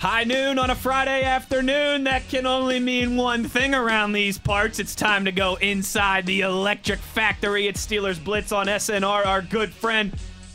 High noon on a Friday afternoon. That can only mean one thing around these parts. It's time to go inside the electric factory at Steelers Blitz on SNR. Our good friend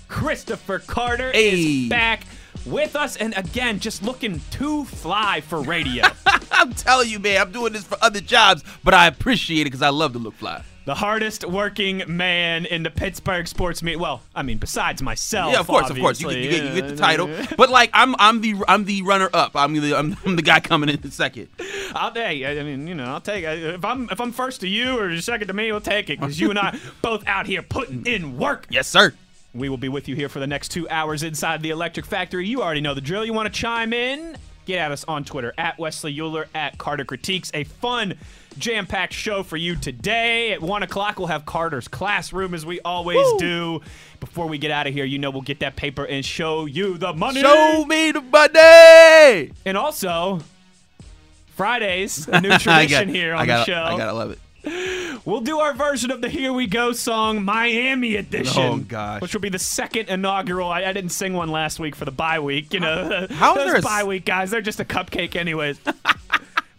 Christopher Carter is back with us. And again, just looking too fly for radio. I'm telling you, man, I'm doing this for other jobs, but I appreciate it because I love to look fly. The hardest working man in the Pittsburgh sports media. Well, I mean, besides myself. Yeah, of course. You get the title. But like, I'm the runner up. I'm the guy coming in second. I'll take it. If I'm first to you or second to me, we'll take it because you and I both out here putting in work. Yes, sir. We will be with you here for the next 2 hours inside the electric factory. You already know the drill. You want to chime in? Get at us on Twitter, at Wesley Uhler, at Carter Critiques. A fun, jam-packed show for you today. At 1 o'clock, we'll have Carter's Classroom, as we always do. Before we get out of here, you know we'll get that paper and show you the money. Show me the money! And also, Fridays, a new tradition here on the show. I gotta love it. We'll do our version of the Here We Go song, Miami Edition. Oh, gosh. Which will be the second inaugural. I didn't sing one last week for the bye week. You know, those bye week guys, they're just a cupcake anyways.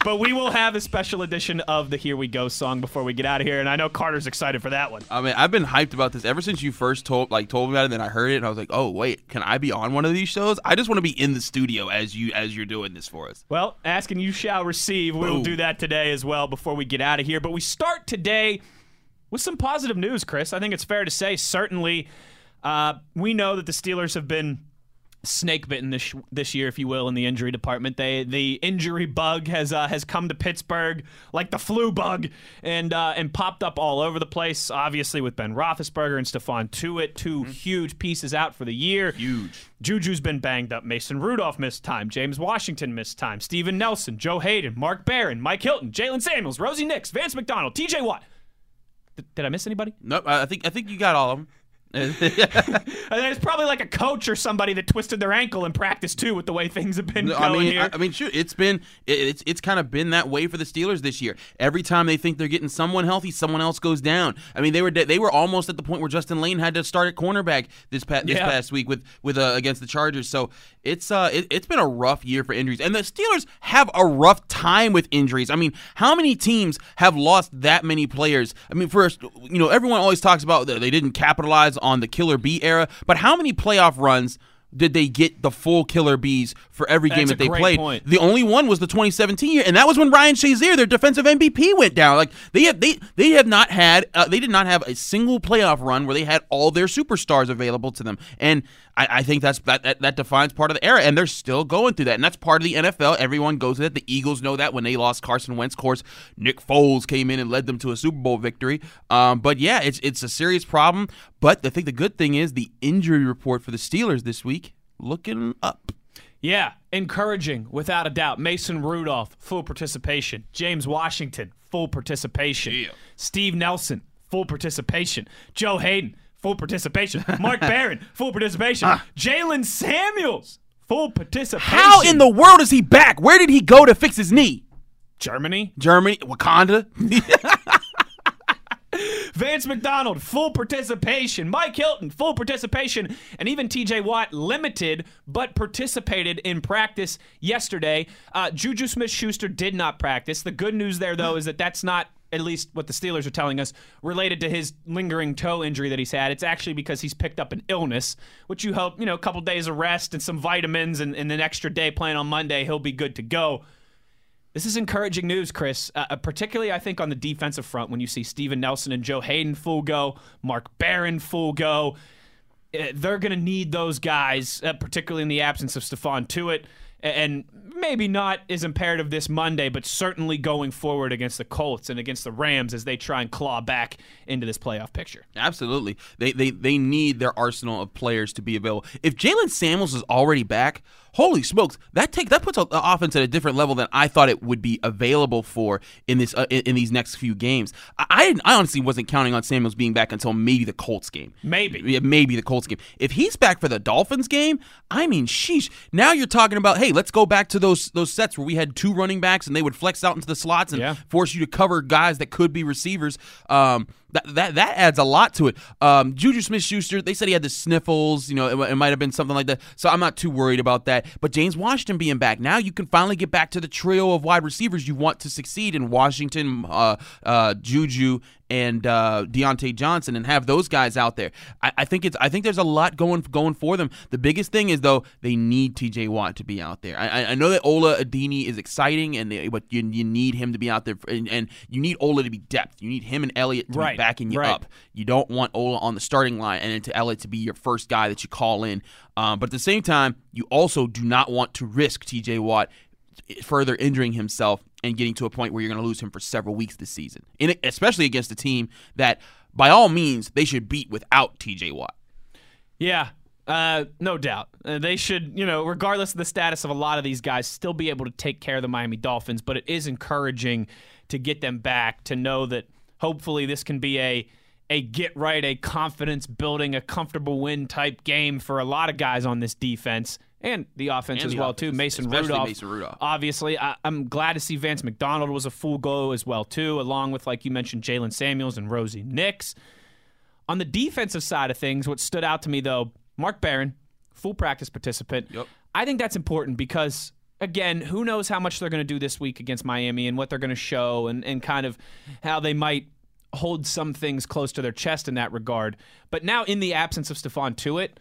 But we will have a special edition of the Here We Go song before we get out of here, and I know Carter's excited for that one. I mean, I've been hyped about this ever since you first told me about it, and then I heard it, and I was like, oh, wait, can I be on one of these shows? I just want to be in the studio as you're doing this for us. Well, ask and you shall receive. We'll do that today as well before we get out of here. But we start today with some positive news, Chris. I think it's fair to say, certainly, we know that the Steelers have been snake-bitten this year, if you will, in the injury department. The injury bug has come to Pittsburgh like the flu bug and popped up all over the place, obviously with Ben Roethlisberger and Stephon Tuitt, two huge pieces out for the year. Huge. Juju's been banged up. Mason Rudolph missed time. James Washington missed time. Steven Nelson, Joe Hayden, Mark Barron, Mike Hilton, Jalen Samuels, Rosie Nix, Vance McDonald, T.J. Watt. Did I miss anybody? Nope, I think you got all of them. There's probably like a coach or somebody that twisted their ankle in practice too, with the way things have been going here. I mean, shoot, it's kind of been that way for the Steelers this year. Every time they think they're getting someone healthy, someone else goes down. I mean, they were almost at the point where Justin Lane had to start at cornerback this past week with against the Chargers. So it's been a rough year for injuries, and the Steelers have a rough time with injuries. I mean, how many teams have lost that many players? I mean, first, you know, everyone always talks about they didn't capitalize on the Killer Bee era, but how many playoff runs did they get the full Killer Bees for every game that they played? Point. The only one was the 2017 year, and that was when Ryan Shazier, their defensive MVP, went down. Like they did not have a single playoff run where they had all their superstars available to them, and I think that defines part of the era, and they're still going through that, and that's part of the NFL. Everyone goes through that. The Eagles know that when they lost Carson Wentz, of course, Nick Foles came in and led them to a Super Bowl victory. But yeah, it's a serious problem. But I think the good thing is the injury report for the Steelers this week looking up. Yeah, encouraging, without a doubt. Mason Rudolph, full participation. James Washington, full participation. Yeah. Steve Nelson, full participation. Joe Hayden, full participation. Mark Barron, full participation. Jalen Samuels, full participation. How in the world is he back? Where did he go to fix his knee? Germany, Wakanda. Vance McDonald, full participation. Mike Hilton, full participation. And even T.J. Watt, limited, but participated in practice yesterday. Juju Smith-Schuster did not practice. The good news there, though, is that that's not, at least what the Steelers are telling us, related to his lingering toe injury that he's had. It's actually because he's picked up an illness, which you hope, you know, a couple days of rest and some vitamins and an extra day playing on Monday, he'll be good to go. This is encouraging news, Chris, particularly, I think, on the defensive front when you see Steven Nelson and Joe Hayden full go, Mark Barron full go. They're going to need those guys, particularly in the absence of Stephon Tuitt. And maybe not as imperative this Monday, but certainly going forward against the Colts and against the Rams as they try and claw back into this playoff picture. Absolutely. They need their arsenal of players to be available. If Jalen Samuels is already back, holy smokes, that puts the offense at a different level than I thought it would be available for in this in these next few games. I honestly wasn't counting on Samuels being back until maybe the Colts game. Maybe the Colts game. If he's back for the Dolphins game, I mean, sheesh. Now you're talking about, hey, let's go back to those sets where we had two running backs and they would flex out into the slots and force you to cover guys that could be receivers. That adds a lot to it. Juju Smith-Schuster, they said he had the sniffles. You know, it might have been something like that. So I'm not too worried about that. But James Washington being back, now you can finally get back to the trio of wide receivers you want to succeed in Washington, Juju, and Diontae Johnson, and have those guys out there. I think there's a lot going for them. The biggest thing is, though, they need T.J. Watt to be out there. I know that Ola Adini is exciting, but you need him to be out there, and you need Ola to be depth. You need him and Elliott to be backing you up. You don't want Ola on the starting line and to Elliott to be your first guy that you call in. But at the same time, you also do not want to risk T.J. Watt further injuring himself and getting to a point where you're going to lose him for several weeks this season, especially against a team that, by all means, they should beat without T.J. Watt. Yeah, no doubt. They should, regardless of the status of a lot of these guys, still be able to take care of the Miami Dolphins, but it is encouraging to get them back, to know that hopefully this can be a get right, a confidence-building, a comfortable win type game for a lot of guys on this defense. And the offense as well, too. Mason Rudolph. Obviously, I'm glad to see Vance McDonald was a full go as well, too, along with, like you mentioned, Jalen Samuels and Rosie Nix. On the defensive side of things, what stood out to me, though, Mark Barron, full practice participant. Yep. I think that's important because, again, who knows how much they're going to do this week against Miami and what they're going to show and kind of how they might hold some things close to their chest in that regard. But now, in the absence of Stephon Tuitt,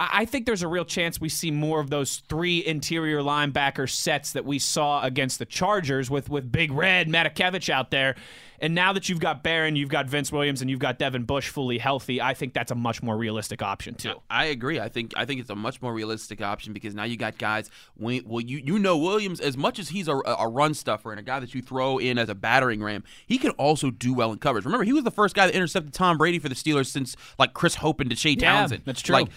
I think there's a real chance we see more of those three interior linebacker sets that we saw against the Chargers with Big Red Matakevich out there. And now that you've got Barron, you've got Vince Williams, and you've got Devin Bush fully healthy, I think that's a much more realistic option, too. I agree. I think it's a much more realistic option because now you got guys. Well, you know Williams, as much as he's a run stuffer and a guy that you throw in as a battering ram, he can also do well in coverage. Remember, he was the first guy that intercepted Tom Brady for the Steelers since, like, Chris Hope and Deshea Townsend. That's true.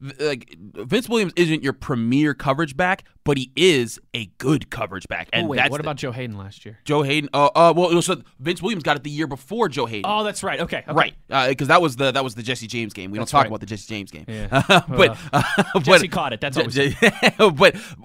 Vince Williams isn't your premier coverage back, but he is a good coverage back. And what about Joe Hayden last year? Joe Hayden, so Vince Williams got it the year before Joe Hayden. Oh, that's right. Okay. Right, because that was the Jesse James game. We don't talk about the Jesse James game. Yeah. Jesse caught it. That's always it.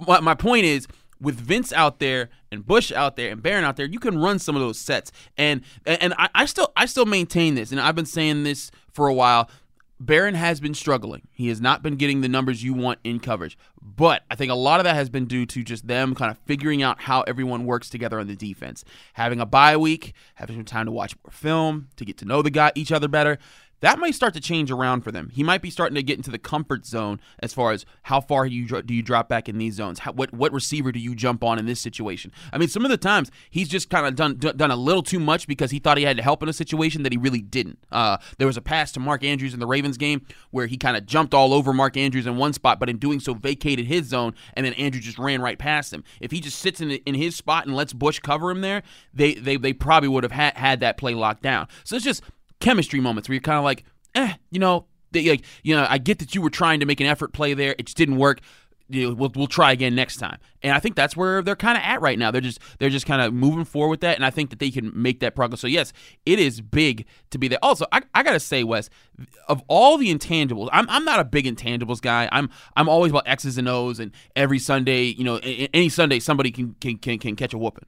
But my point is, with Vince out there and Bush out there and Barron out there, you can run some of those sets. And I still maintain this, and I've been saying this for a while. Barron has been struggling. He has not been getting the numbers you want in coverage. But I think a lot of that has been due to just them kind of figuring out how everyone works together on the defense. Having a bye week, having some time to watch more film, to get to know each other better. That might start to change around for them. He might be starting to get into the comfort zone as far as how far do you drop back in these zones. What receiver do you jump on in this situation? I mean, some of the times he's just kind of done a little too much because he thought he had to help in a situation that he really didn't. There was a pass to Mark Andrews in the Ravens game where he kind of jumped all over Mark Andrews in one spot, but in doing so vacated his zone, and then Andrews just ran right past him. If he just sits in his spot and lets Bush cover him there, they probably would have had that play locked down. So it's just chemistry moments where you're kind of like, I get that you were trying to make an effort play there. It just didn't work. We'll try again next time. And I think that's where they're kind of at right now. They're just kind of moving forward with that, and I think that they can make that progress. So, yes, it is big to be there. Also, I got to say, Wes, of all the intangibles, I'm not a big intangibles guy. I'm always about X's and O's, and every Sunday, any Sunday, somebody can catch a whooping.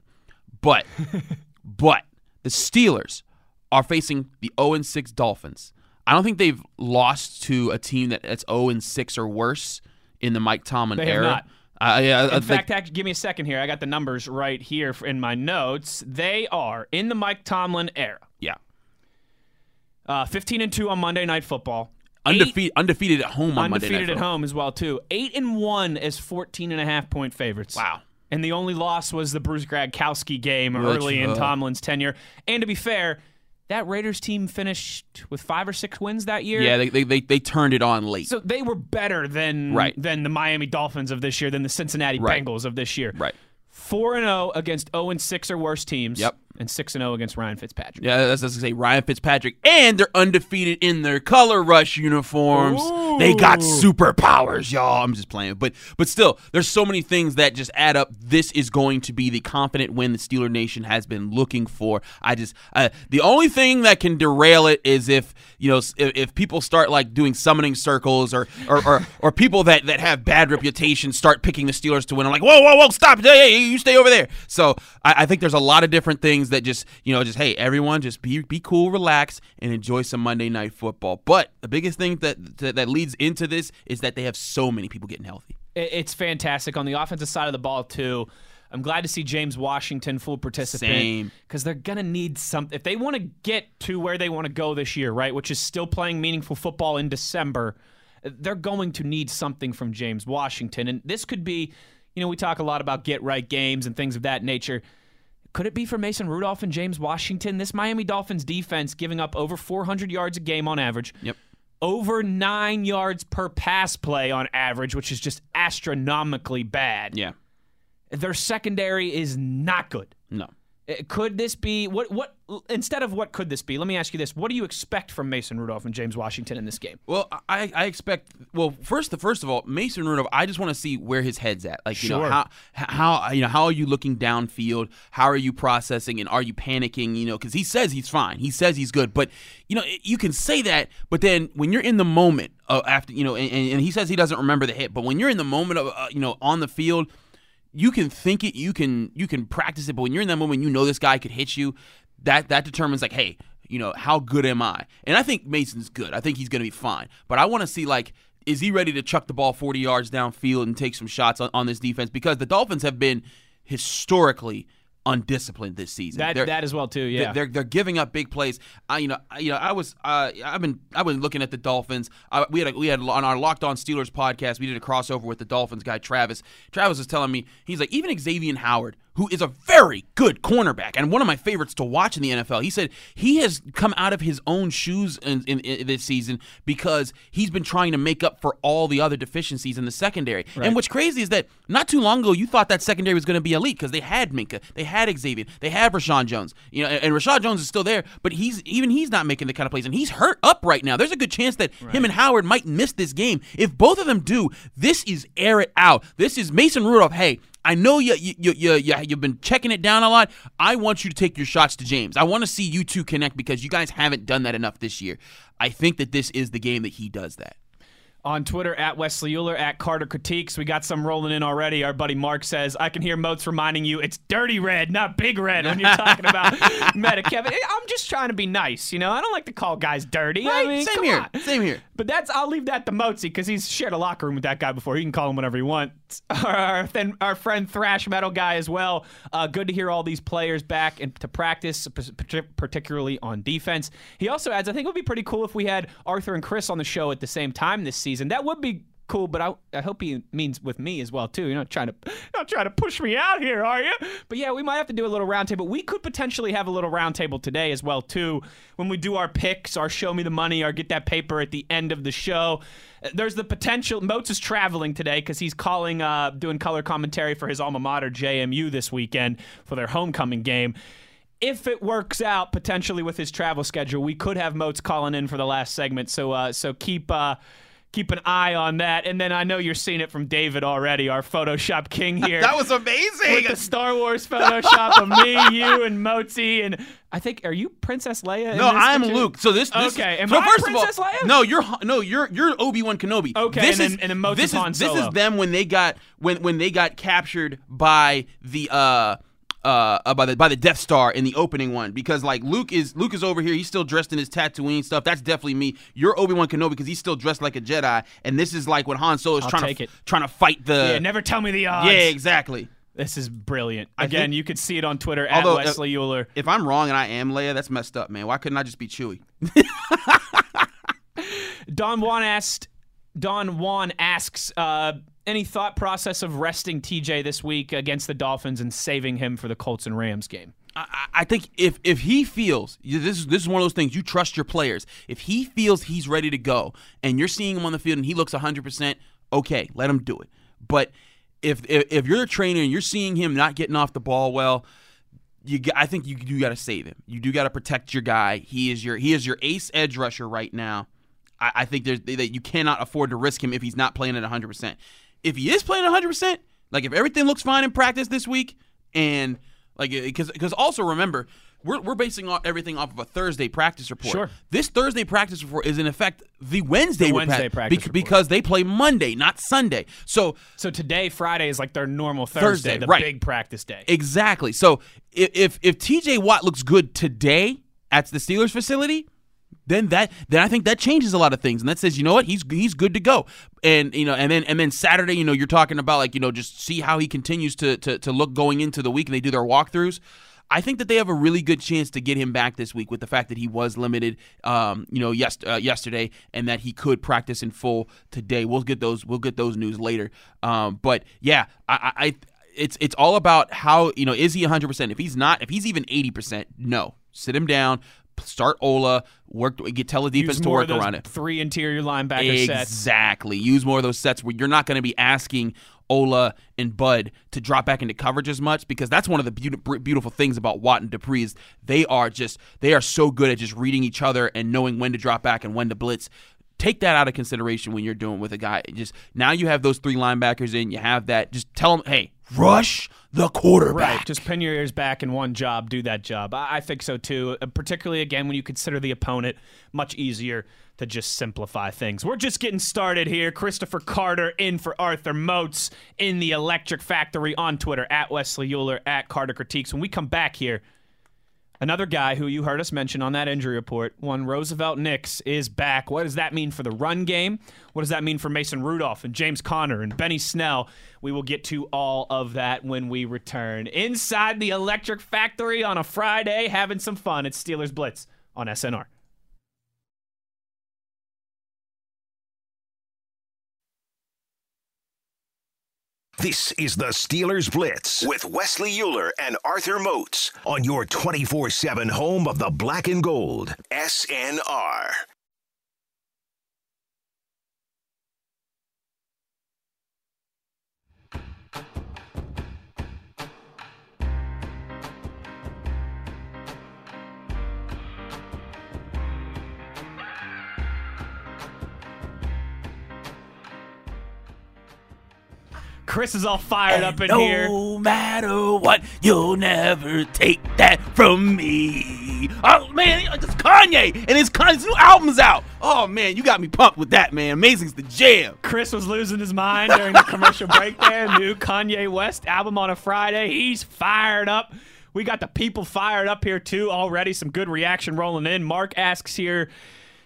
But the Steelers are facing the 0-6 Dolphins. I don't think they've lost to a team that's 0-6 or worse in the Mike Tomlin era. They have not. In fact, give me a second here. I got the numbers right here in my notes. They are in the Mike Tomlin era. Yeah. 15-2 on Monday Night Football. Undefeated at home on Monday Night Football. Undefeated at home as well, too. 8-1 as 14.5-point favorites. Wow. And the only loss was the Bruce Gradkowski game early in Tomlin's tenure. And to be fair, that Raiders team finished with 5 or 6 wins that year. Yeah, they turned it on late. So they were better than the Miami Dolphins of this year, than the Cincinnati Bengals of this year. Right. 4-0 against 0-6 or worse teams. Yep. and 6-0 against Ryan Fitzpatrick. Yeah, that's to say Ryan Fitzpatrick, and they're undefeated in their color rush uniforms. Ooh. They got superpowers, y'all. I'm just playing, but still, there's so many things that just add up. This is going to be the confident win the Steeler Nation has been looking for. I just the only thing that can derail it is if if people start like doing summoning circles or people that have bad reputations start picking the Steelers to win. I'm like, whoa, stop! Hey, you stay over there. So I think there's a lot of different things that just hey, everyone, just be cool, relax, and enjoy some Monday Night Football. But the biggest thing that leads into this is that they have so many people getting healthy. It's fantastic on the offensive side of the ball too. I'm glad to see James Washington full participant because they're going to need something. If they want to get to where they want to go this year, right, which is still playing meaningful football in December, they're going to need something from James Washington. And this could be, we talk a lot about get-right games and things of that nature. Could it be for Mason Rudolph and James Washington? This Miami Dolphins defense giving up over 400 yards a game on average. Yep. Over 9 yards per pass play on average, which is just astronomically bad. Yeah. Their secondary is not good. No. Could this be what instead of what could this be? Let me ask you this: what do you expect from Mason Rudolph and James Washington in this game? Well, I expect first of all, Mason Rudolph. I just want to see where his head's at. Like, sure. How are you looking downfield? How are you processing? And are you panicking? Because he says he's fine. He says he's good. But you can say that, but then when you're in the moment after and he says he doesn't remember the hit, but when you're in the moment of on the field. You can think it, you can practice it, but when you're in that moment, this guy could hit you. That determines like, hey, how good am I? And I think Mason's good. I think he's going to be fine. But I want to see like, is he ready to chuck the ball 40 yards downfield and take some shots on this defense? Because the Dolphins have been historically undisciplined this season. That as well too. Yeah, they're giving up big plays. I've been looking at the Dolphins. We had on our Locked On Steelers podcast, we did a crossover with the Dolphins guy Travis. Travis was telling me, he's like, even Xavier Howard, who is a very good cornerback and one of my favorites to watch in the NFL. He said he has come out of his own shoes in this season because he's been trying to make up for all the other deficiencies in the secondary. Right. And what's crazy is that not too long ago, you thought that secondary was going to be elite because they had Minkah, they had Xavier, they had Rashad Jones. And Rashad Jones is still there, but he's not making the kind of plays, and he's hurt up right now. There's a good chance that him and Howard might miss this game. If both of them do, this is air it out. This is Mason Rudolph. Hey, I know you've been checking it down a lot. I want you to take your shots to James. I want to see you two connect because you guys haven't done that enough this year. I think that this is the game that he does that. On Twitter, at Wesley Uhler, at Carter Critiques. We got some rolling in already. Our buddy Mark says, I can hear Moats reminding you it's dirty red, not big red when you're talking about Meta Kevin. I'm just trying to be nice, I don't like to call guys dirty. Right? Same here. But I'll leave that to Moatsy because he's shared a locker room with that guy before. He can call him whatever he wants. Our friend Thrash Metal guy as well. Good to hear all these players back and to practice, particularly on defense. He also adds, I think it would be pretty cool if we had Arthur and Chris on the show at the same time this season. That would be cool, but I hope he means with me as well too. You're not trying to push me out here, are you? But yeah, we might have to do a little roundtable. We could potentially have a little roundtable today as well too. When we do our picks, our show me the money, our get that paper at the end of the show. There's the potential. Moats is traveling today because he's calling, doing color commentary for his alma mater JMU this weekend for their homecoming game. If it works out potentially with his travel schedule, we could have Moats calling in for the last segment. So keep an eye on that. And then I know you're seeing it from David already, our Photoshop king here. That was amazing. With the Star Wars Photoshop of me, you, and Moatsy. And I think, are you Princess Leia? No, I'm Luke. So this okay. Am I Princess Leia? No, you're Obi-Wan Kenobi. Okay, and then Moatsy is Han Solo. This is them when they got captured by the. By the Death Star in the opening one, because like Luke is over here, he's still dressed in his Tatooine stuff. That's definitely me. You're Obi-Wan Kenobi because he's still dressed like a Jedi, and this is like when Han Solo is trying to fight the. Yeah, never tell me the odds. Yeah, exactly. This is brilliant. Again, you could see it on Twitter, although, at Wesley Uhler. If I'm wrong and I am Leia, that's messed up, man. Why couldn't I just be Chewie? Don Juan asks. Any thought process of resting TJ this week against the Dolphins and saving him for the Colts and Rams game? I think if he feels, this is one of those things, you trust your players. If he feels he's ready to go and you're seeing him on the field and he looks 100%, okay, let him do it. But if you're a trainer and you're seeing him not getting off the ball well, I think you do got to save him. You do got to protect your guy. He is your ace edge rusher right now. I think that you cannot afford to risk him if he's not playing at 100%. If he is playing at 100%, like if everything looks fine in practice this week, and like because also remember we're basing everything off of a Thursday practice report. Sure. This Thursday practice report is in effect the Wednesday practice report. Because they play Monday, not Sunday. So today, Friday is like their normal Thursday, the right. Big practice day. Exactly. So if T.J. Watt looks good today at the Steelers facility, then I think that changes a lot of things, and that says, you know what, he's good to go. And you know, and then Saturday, you know, you're talking about like, you know, just see how he continues to look going into the week, and they do their walkthroughs. I think that they have a really good chance to get him back this week with the fact that he was limited, yesterday, and that he could practice in full today. We'll get those news later. But yeah, it's all about how, you know, is he 100%? If he's not, if he's even 80%, no, sit him down. Start Ola, tell the defense to work around it. Three interior linebacker sets. Exactly. Use more of those sets where you're not going to be asking Ola and Bud to drop back into coverage as much, because that's one of the beautiful things about Watt and Dupree is they are so good at just reading each other and knowing when to drop back and when to blitz. Take that out of consideration when you're doing with a guy. Just now you have those three linebackers in, you have that. Just tell them, hey, rush the quarterback. Right, just pin your ears back in one job, do that job. I think so too, particularly, again, when you consider the opponent, much easier to just simplify things. We're just getting started here. Christopher Carter in for Arthur Moats in the Electric Factory on Twitter, at Wesley Uhler, at Carter Critiques. When we come back here, another guy who you heard us mention on that injury report, one Roosevelt Nix, is back. What does that mean for the run game? What does that mean for Mason Rudolph and James Conner and Benny Snell? We will get to all of that when we return. Inside the Electric Factory on a Friday, having some fun. It's Steelers Blitz on SNR. This is the Steelers Blitz with Wesley Uhler and Arthur Moats on your 24/7 home of the black and gold, SNR. Chris is all fired up in here. No matter what, you'll never take that from me. Oh, man, it's Kanye, and his new album's out. Oh, man, you got me pumped with that, man. Amazing's the jam. Chris was losing his mind during the commercial break there. New Kanye West album on a Friday. He's fired up. We got the people fired up here, too, already. Some good reaction rolling in. Mark asks here,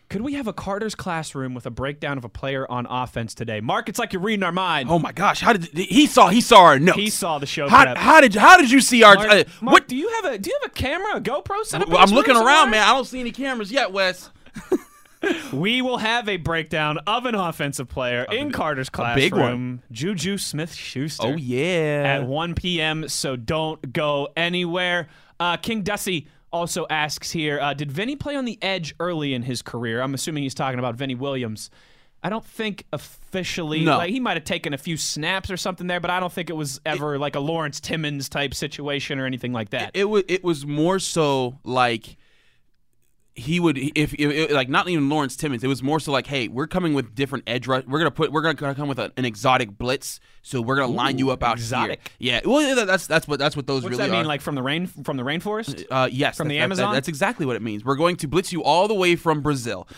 could we have a Carter's Classroom with a breakdown of a player on offense today? Mark, it's like you're reading our mind. Oh my gosh, how did he saw our notes? He saw the show. How did you see our? Mark, what do you have a camera, a GoPro set up? I'm looking around, man. I don't see any cameras yet, Wes. We will have a breakdown of an offensive player in Carter's Classroom. Big one. Juju Smith-Schuster. Oh yeah. At 1 p.m. So don't go anywhere. King Dussie also asks here, did Vinny play on the edge early in his career? I'm assuming he's talking about Vinny Williams. I don't think officially. No. Like, he might have taken a few snaps or something there, but I don't think it was ever like a Lawrence Timmons type situation or anything like that. It was more so like he would like not even Lawrence Timmons. It was more so like, hey, we're coming with different edge rush. We're gonna come with an exotic blitz. So we're gonna line you up out here. Yeah, well, that's what those really are. What does that mean? Like from the rainforest? Yes, from the Amazon. That's exactly what it means. We're going to blitz you all the way from Brazil.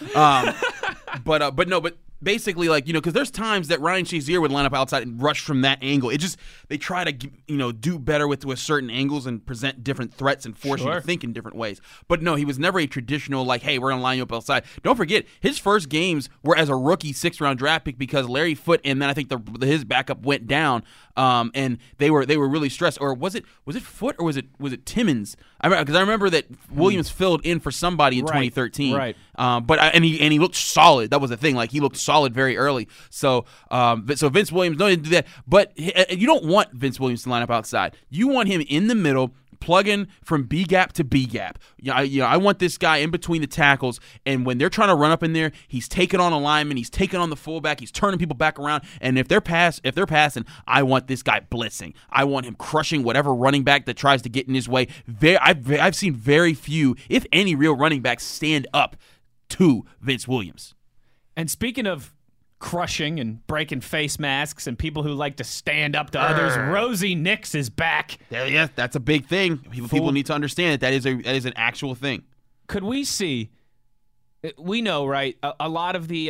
But basically, like, you know, because there's times that Ryan Shazier would line up outside and rush from that angle. It just, they try to, you know, do better with certain angles and present different threats and force you to think in different ways. But no, he was never a traditional like, hey, we're gonna line you up outside. Don't forget, his first games were as a rookie 6th round draft pick because Larry Foote and then I think his backup went down, and they were really stressed. Or was it Foote or was it Timmons? Because I remember that Williams filled in for somebody in 2013. Right. But he looked solid. That was the thing. Like, he looked solid very early. So Vince Williams, don't do that. But you don't want Vince Williams to line up outside. You want him in the middle, plugging from B gap to B gap. I want this guy in between the tackles, and when they're trying to run up in there, he's taking on a lineman, he's taking on the fullback, he's turning people back around. And if they're passing, I want this guy blitzing. I want him crushing whatever running back that tries to get in his way. I've seen very few, if any, real running backs stand up to Vince Williams. And speaking of crushing and breaking face masks and people who like to stand up to others, Rosie Nix is back. Yeah, that's a big thing. People need to understand that is an actual thing. Could we see? We know, right? A lot of the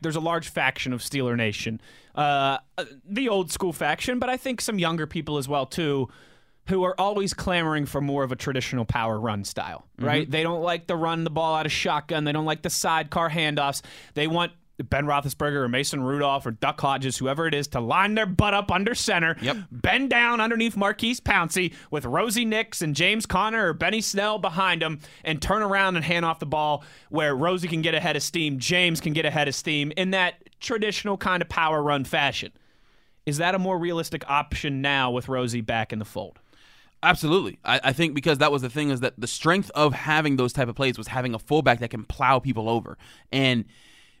there's a large faction of Steeler Nation, the old school faction, but I think some younger people as well too, who are always clamoring for more of a traditional power run style, right? Mm-hmm. They don't like to run the ball out of shotgun. They don't like the sidecar handoffs. They want Ben Roethlisberger or Mason Rudolph or Duck Hodges, whoever it is, to line their butt up under center, bend down underneath Marquise Pouncey with Rosie Nix and James Conner or Benny Snell behind them, and turn around and hand off the ball where Rosie can get ahead of steam, James can get ahead of steam in that traditional kind of power run fashion. Is that a more realistic option now with Rosie back in the fold? Absolutely. I think because that was the thing, is that the strength of having those type of plays was having a fullback that can plow people over. And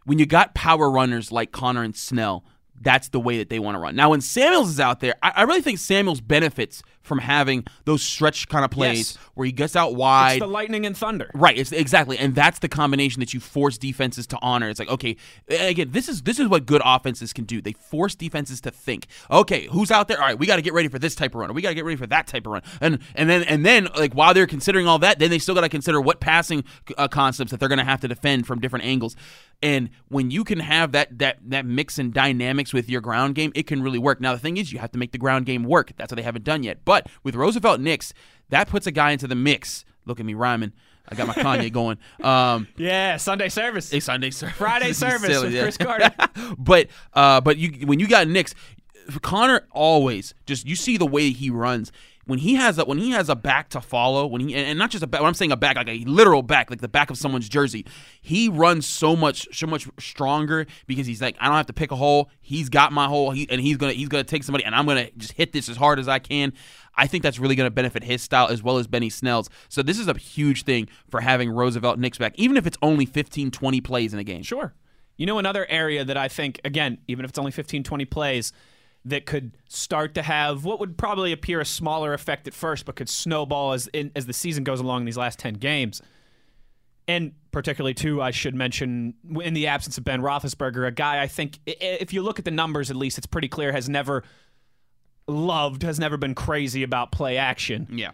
when you got power runners like Connor and Snell, that's the way that they want to run. Now, when Samuels is out there, I really think Samuels benefits from having those stretch kind of plays where he gets out wide. It's the lightning and thunder. Right, exactly. And that's the combination that you force defenses to honor. It's like, okay, again, this is what good offenses can do. They force defenses to think, okay, who's out there? All right, we got to get ready for this type of run, or we got to get ready for that type of run. And then like while they're considering all that, then they still got to consider what passing concepts that they're going to have to defend from different angles. And when you can have that mix and dynamics with your ground game, it can really work. Now, the thing is, you have to make the ground game work. That's what they haven't done yet. But with Roosevelt Nix, that puts a guy into the mix. Look at me rhyming. I got my Kanye going. Sunday service. It's Sunday service. Friday service silly, with Chris Carter. But when you got Nix, Connor always just, you see the way he runs. When he has a back to follow, and not just a back, when I'm saying a back, like a literal back, like the back of someone's jersey, he runs so much stronger because he's like, I don't have to pick a hole. He's got my hole, and he's gonna take somebody, and I'm gonna just hit this as hard as I can. I think that's really going to benefit his style as well as Benny Snell's. So this is a huge thing for having Roosevelt Nix back, even if it's only 15, 20 plays in a game. Sure. You know, another area that I think, again, even if it's only 15, 20 plays, that could start to have what would probably appear a smaller effect at first, but could snowball as the season goes along in these last 10 games. And particularly, too, I should mention, in the absence of Ben Roethlisberger, a guy I think, if you look at the numbers at least, it's pretty clear, has never been crazy about play action. Yeah.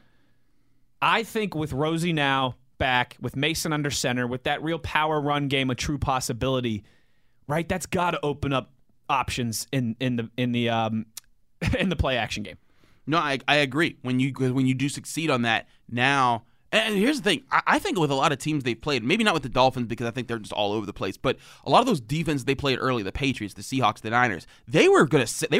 I think with Rosie now back, with Mason under center, with that real power run game, a true possibility, right? That's got to open up options in the play action game. No, I agree. When you do succeed on that now, and here's the thing, I think with a lot of teams they've played, maybe not with the Dolphins because I think they're just all over the place, but a lot of those defenses they played early, the Patriots, the Seahawks, the Niners, they were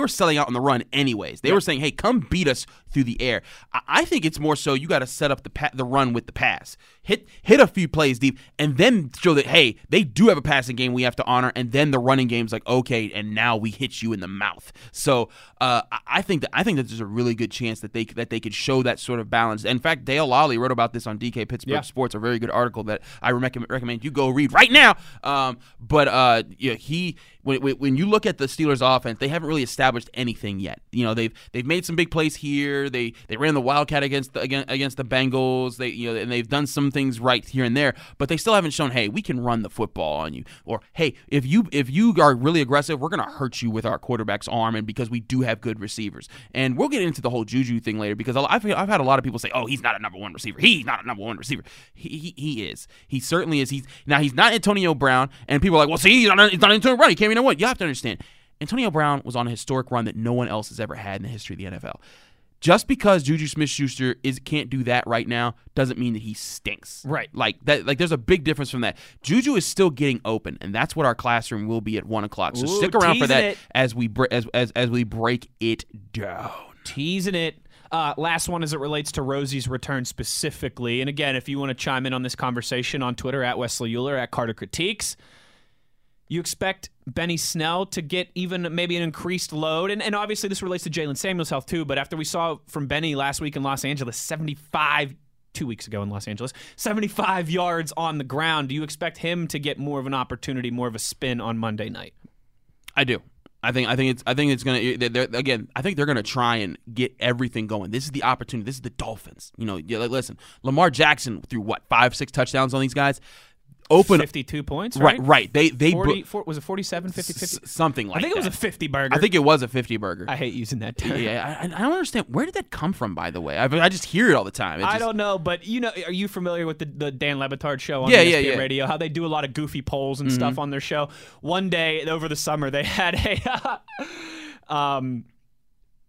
selling out on the run anyways. They were saying, hey, come beat us through the air. I think it's more so you got to set up the run with the pass. Hit a few plays deep, and then show that, hey, they do have a passing game we have to honor, and then the running game's like, okay, and now we hit you in the mouth. So I think that there's a really good chance that they could show that sort of balance. In fact, Dale Lally wrote about this on DK Pittsburgh Sports, a very good article that I recommend you go read right now. When you look at the Steelers' offense, they haven't really established anything yet. You know, they've made some big plays here. They ran the wildcat against the Bengals. And they've done some things right here and there, but they still haven't shown, hey, we can run the football on you, or hey, if you are really aggressive, we're gonna hurt you with our quarterback's arm, and because we do have good receivers. And we'll get into the whole Juju thing later, because I've had a lot of people say, oh, he's not a number one receiver. He's not a number one receiver. He is. He certainly is. He's not Antonio Brown, and people are like, well, see, he's not Antonio Brown. He can't be number one. You have to understand, Antonio Brown was on a historic run that no one else has ever had in the history of the NFL. Just because Juju Smith-Schuster can't do that right now doesn't mean that he stinks. Right. Like there's a big difference from that. Juju is still getting open, and that's what our classroom will be at 1 o'clock. So stick around for that as we break it down. Teasing it. Last one as it relates to Rosie's return specifically. And again, if you want to chime in on this conversation on Twitter, at Wesley Uhler, at Carter Critiques. You expect Benny Snell to get even maybe an increased load. And obviously this relates to Jalen Samuels' health too, but after we saw from Benny last week in Los Angeles, 75 yards on the ground, do you expect him to get more of an opportunity, more of a spin on Monday night? I do. I think they're going to try and get everything going. This is the opportunity. This is the Dolphins. You know, listen, Lamar Jackson threw what, 5-6 touchdowns on these guys? 52 points, right? Right. They 47, 50, 50? Something like that. I think it was a 50-burger. I hate using that term. Yeah, I don't understand. Where did that come from, by the way? I just hear it all the time. I don't know, but you know, are you familiar with the Dan Lebatard show on ESPN Radio? How they do a lot of goofy polls and stuff on their show. One day over the summer, they had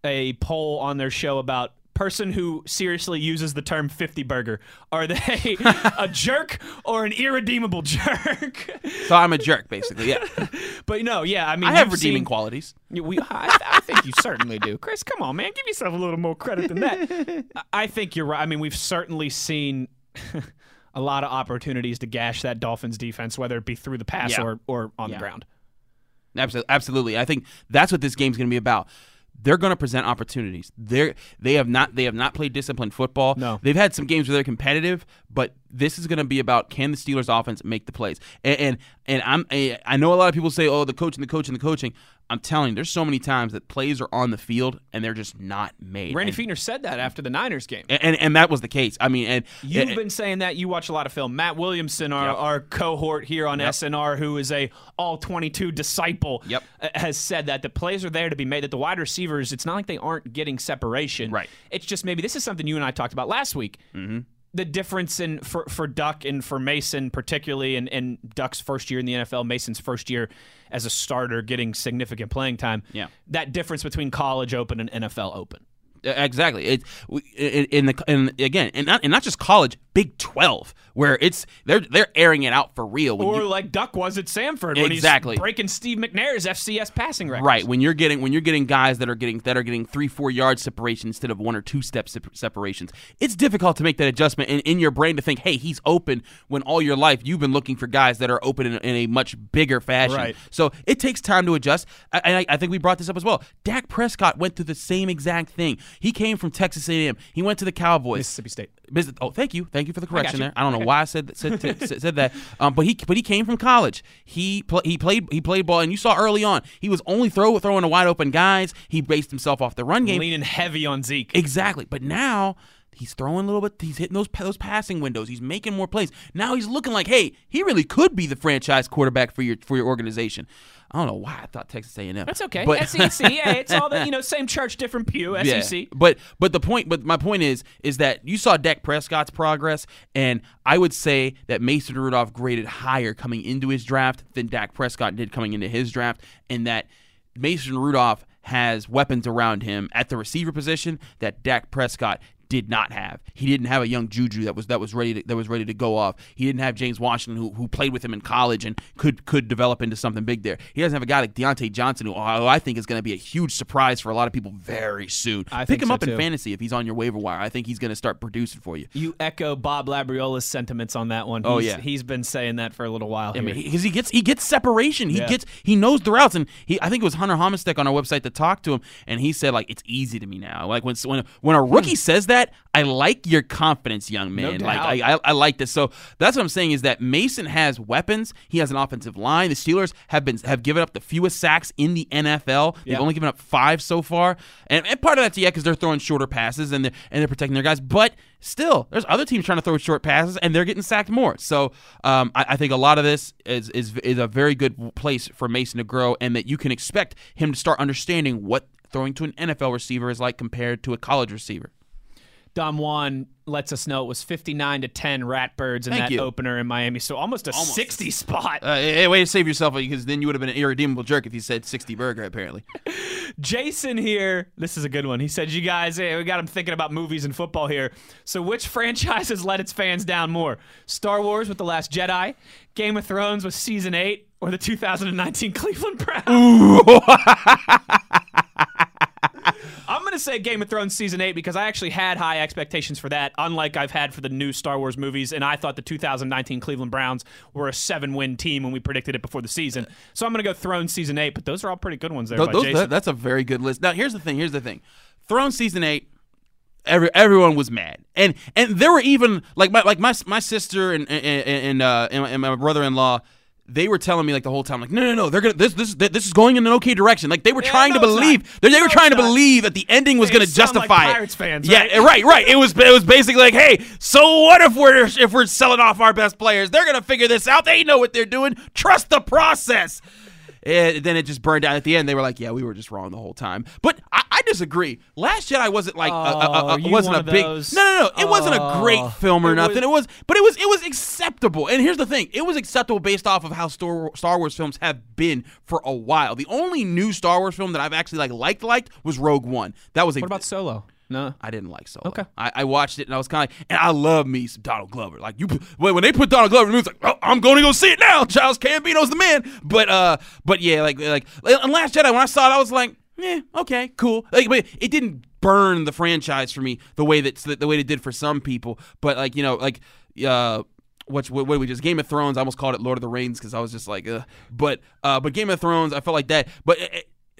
a poll on their show about person who seriously uses the term 50-burger. Are they a jerk or an irredeemable jerk? So I'm a jerk, basically, yeah. But no, yeah, I mean... I have redeeming qualities. I think you certainly do. Chris, come on, man. Give yourself a little more credit than that. I think you're right. I mean, we've certainly seen a lot of opportunities to gash that Dolphins defense, whether it be through the pass or on the ground. Absolutely. I think that's what this game's going to be about. They're going to present opportunities. They have not played disciplined football. No. They've had some games where they're competitive, but this is going to be about, can the Steelers offense make the plays? And I know a lot of people say, oh, the coaching. I'm telling you, there's so many times that plays are on the field and they're just not made. Randy Feetner said that after the Niners game. And that was the case. I mean, you've been saying that. You watch a lot of film. Matt Williamson, our cohort here on SNR, who is a all-22 disciple, has said that the plays are there to be made, that the wide receivers, it's not like they aren't getting separation. Right. It's just maybe this is something you and I talked about last week. Mm-hmm. The difference in for Duck and for Mason particularly, and Duck's first year in the NFL, Mason's first year as a starter getting significant playing time, that difference between college open and NFL open. Exactly. Not just college, Big 12, where they're airing it out for real. Like Duck was at Samford when he's breaking Steve McNair's FCS passing record. Right. When you're getting guys that are getting 3-4 yard separation instead of 1 or 2 step separations, it's difficult to make that adjustment and in your brain to think, hey, he's open, when all your life you've been looking for guys that are open in a much bigger fashion. Right. So it takes time to adjust. I think we brought this up as well. Dak Prescott went through the same exact thing. He came from Texas A&M. He went to the Cowboys. Mississippi State. Oh, thank you for the correction there. I don't know why I said that. But he came from college. He played ball, and you saw early on he was only throwing to wide open guys. He based himself off the run game, leaning heavy on Zeke. Exactly. But now he's throwing a little bit. He's hitting those passing windows. He's making more plays. Now he's looking like, hey, he really could be the franchise quarterback for your organization. I don't know why I thought Texas A&M. That's okay. But SEC, it's all the same church, different pew. SEC. Yeah. But my point is that you saw Dak Prescott's progress, and I would say that Mason Rudolph graded higher coming into his draft than Dak Prescott did coming into his draft, and that Mason Rudolph has weapons around him at the receiver position that Dak Prescott did not have. He didn't have a young Juju that was ready to go off. He didn't have James Washington who played with him in college and could develop into something big there. He doesn't have a guy like Diontae Johnson, who I think is going to be a huge surprise for a lot of people very soon. Pick him up too. In fantasy if he's on your waiver wire. I think he's going to start producing for you. You echo Bob Labriola's sentiments on that one. He's been saying that for a little while. I mean, he gets separation. He knows the routes, and I think it was Hunter Homestek on our website that talked to him, and he said, like, it's easy to me now. Like when a rookie says that, I like your confidence, young man. No doubt. Like I like this. So that's what I'm saying is that Mason has weapons. He has an offensive line. The Steelers have given up the fewest sacks in the NFL. They've only given up 5 so far, and part of that's because they're throwing shorter passes and they're protecting their guys. But still, there's other teams trying to throw short passes and they're getting sacked more. So I think a lot of this is a very good place for Mason to grow, and that you can expect him to start understanding what throwing to an NFL receiver is like compared to a college receiver. Dom Juan lets us know it was 59-10 Ratbirds in opener in Miami, so almost 60 spot. Hey, way to save yourself, because then you would have been an irredeemable jerk if you said 60 burger, apparently. Jason here, this is a good one. He said, you guys, we got him thinking about movies and football here. So which franchise has let its fans down more? Star Wars with The Last Jedi, Game of Thrones with Season 8, or the 2019 Cleveland Browns? Ooh. I'm going to say Game of Thrones Season 8 because I actually had high expectations for that, unlike I've had for the new Star Wars movies, and I thought the 2019 Cleveland Browns were a 7-win team when we predicted it before the season. So I'm going to go Thrones Season 8, but those are all pretty good ones there by Jason. That's a very good list. Now, here's the thing. Thrones Season 8, everyone was mad, and there were even my sister and my brother-in-law. They were telling me the whole time, no, they're gonna this is going in an okay direction. Like they were trying to believe to believe that the ending was going to justify like Pirates fans, right? Yeah, right. It was basically like, hey, so what if we're selling off our best players? They're gonna figure this out. They know what they're doing. Trust the process. And then it just burned out at the end. They were like, yeah, we were just wrong the whole time. But I disagree. Last Jedi wasn't big. No. It wasn't a great film or nothing. It was acceptable. And here's the thing. It was acceptable based off of how Star Wars films have been for a while. The only new Star Wars film that I've actually liked was Rogue One. What about Solo? No, I didn't like Solo. Okay, I watched it and I was kind of and I love me some Donald Glover. When they put Donald Glover in the movie, it's like, oh, I'm going to go see it now. Charles Gambino's the man. But yeah, and Last Jedi, when I saw it, I was like, yeah, okay, cool. But it didn't burn the franchise for me the way it did for some people. But Game of Thrones? I almost called it Lord of the Rings because I was just like, ugh. But Game of Thrones, I felt like that. But.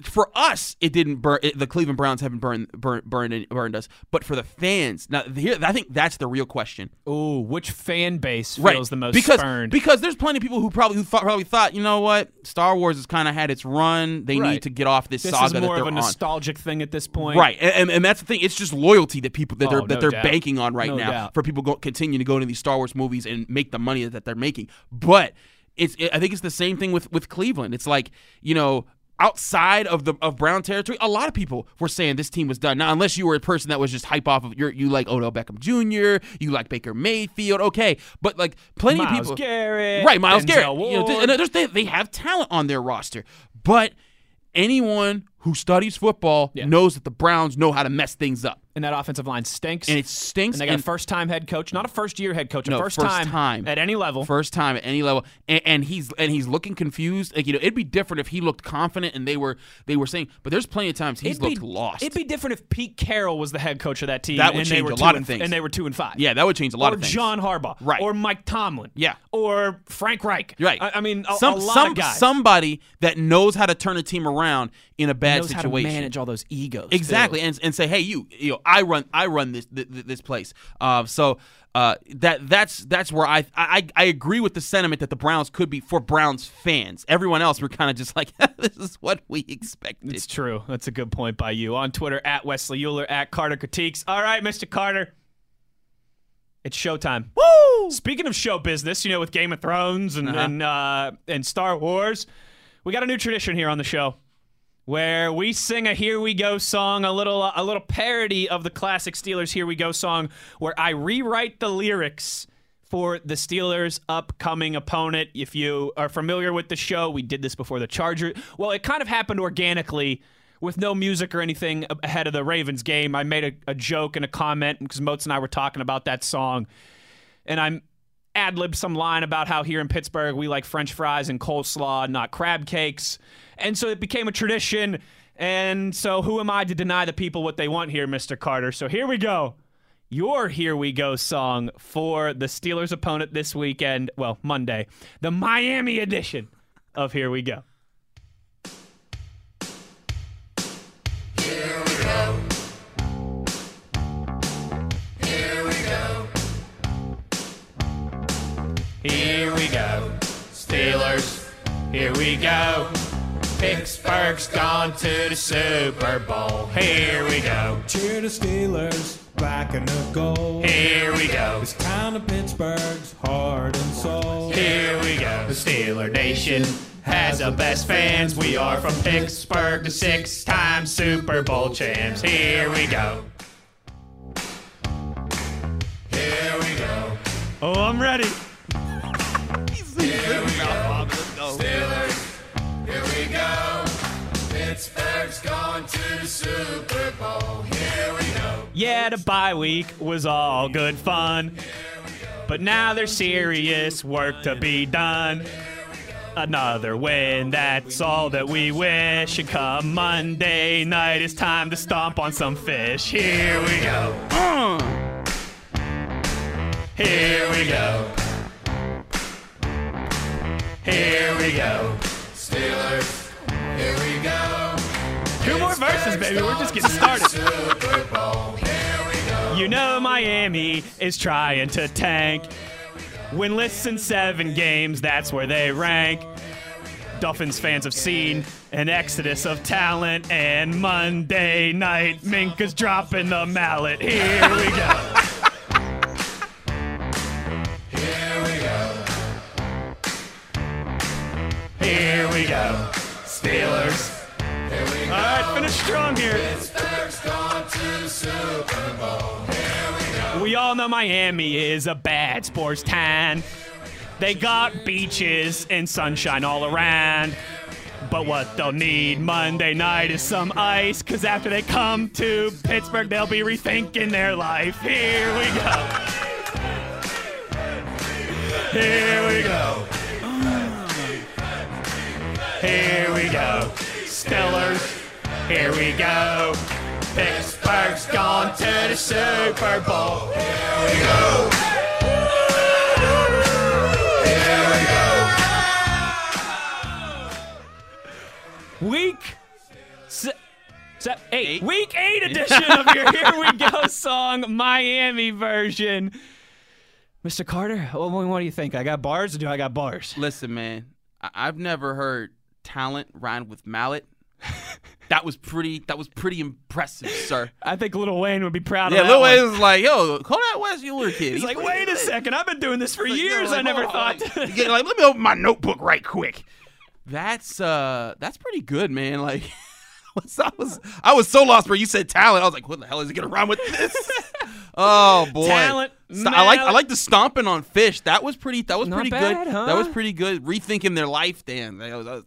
For us, it didn't burn. The Cleveland Browns haven't burned us, but for the fans, now here, I think that's the real question. Oh, which fan base feels the most burned? Because there's plenty of people who probably thought, you know what, Star Wars has kind of had its run. They need to get off this saga that they're on. This is more of a nostalgic thing at this point, right? And that's the thing. It's just loyalty that they're banking on right now for people continuing to go to these Star Wars movies and make the money that they're making. But I think it's the same thing with Cleveland. It's like, you know. Outside of Brown territory, a lot of people were saying this team was done. Now, unless you were a person that was just hype off of you like Odell Beckham Jr., you like Baker Mayfield, okay, but plenty of people, Miles Garrett, they have talent on their roster, but anyone who studies football knows that the Browns know how to mess things up. And that offensive line stinks. And it stinks. And they got a first-time head coach. Not a first-year head coach. A first-time at any level. First time at any level. And he's looking confused. It'd be different if he looked confident and they were saying, but there's plenty of times he's looked lost. It'd be different if Pete Carroll was the head coach of that team. That would change a lot of things. And they were 2-5. Yeah, that would change a lot of things. Or John Harbaugh. Right. Or Mike Tomlin. Yeah. Or Frank Reich. Right. I mean, a lot of guys. Somebody that knows how to turn a team around in a bad situation. Knows how to manage all those egos. Exactly. And say, hey, you know, I run this place. That's where I agree with the sentiment that the Browns could be for Browns fans. Everyone else, we're kind of just like, this is what we expected. It's true. That's a good point by you. On Twitter, @WesleyUhler, @CarterCritiques. All right, Mr. Carter. It's showtime. Woo! Speaking of show business, with Game of Thrones and Star Wars, we got a new tradition here on the show, where we sing a Here We Go song, a little parody of the classic Steelers Here We Go song, where I rewrite the lyrics for the Steelers' upcoming opponent. If you are familiar with the show, we did this before the Chargers. Well, it kind of happened organically with no music or anything ahead of the Ravens game. I made a joke and a comment because Moats and I were talking about that song. And I'm ad-libbed some line about how here in Pittsburgh we like French fries and coleslaw, not crab cakes. And so it became a tradition, and so who am I to deny the people what they want here, Mr. Carter? So here we go. Your Here We Go song for the Steelers' opponent this weekend, well, Monday, the Miami edition of Here We Go. Here we go. Here we go. Here we go. Steelers, here we go. Pittsburgh's gone to the Super Bowl. Here we go. Cheer the Steelers, back in the goal. Here we go. It's time to Pittsburgh's heart and soul. Here we go. The Steeler Nation has the best fans. We are from Pittsburgh, the 6-time Super Bowl champs. Here we go. Here we go. Oh, I'm ready. Here we go. Steelers. Here we go. Pittsburgh's gone to the Super Bowl. Here we go. Yeah, the bye week was all good fun, but now there's serious work to be done. Another win, that's all that we wish. And come Monday night, it's time to stomp on some fish. Here we go. Here we go. Here we go. Steelers, here we go. Two more verses, baby. We're just getting started. You know Miami is trying to tank. Winless in 7 games, that's where they rank. Dolphins fans have seen an exodus of talent, and Monday night, Minka's dropping the mallet. Here we go. Here we go. Here we go. Steelers. Here we go. All right, finish strong here. Pittsburgh's gone to Super Bowl. We all know Miami is a bad sports town. They got beaches and sunshine all around. But what they'll need Monday night is some ice, because after they come to Pittsburgh, they'll be rethinking their life. Here we go. Here we go. Here we go. Steelers, here we go. Pittsburgh's gone to the Super Bowl. Here we go. Here we go. Week 8 edition of your Here We Go song, Miami version. Mr. Carter, what do you think? I got bars, or do I got bars? Listen, man, I've never heard talent rhyme with mallet. That was pretty impressive, sir. I think Lil Wayne would be proud of that. Yeah, Lil Wayne was like, yo, call that Wes Uhler kid. He's like, wait a second, I've been doing this for years. I never thought. Like, let me open my notebook right quick. That's pretty good, man. Like, I was so lost, bro. You said talent. I was like, what the hell is it gonna rhyme with this? Oh boy. Talent. I like the stomping on fish. That was pretty good. Huh? That was pretty good. Rethinking their life, Dan. That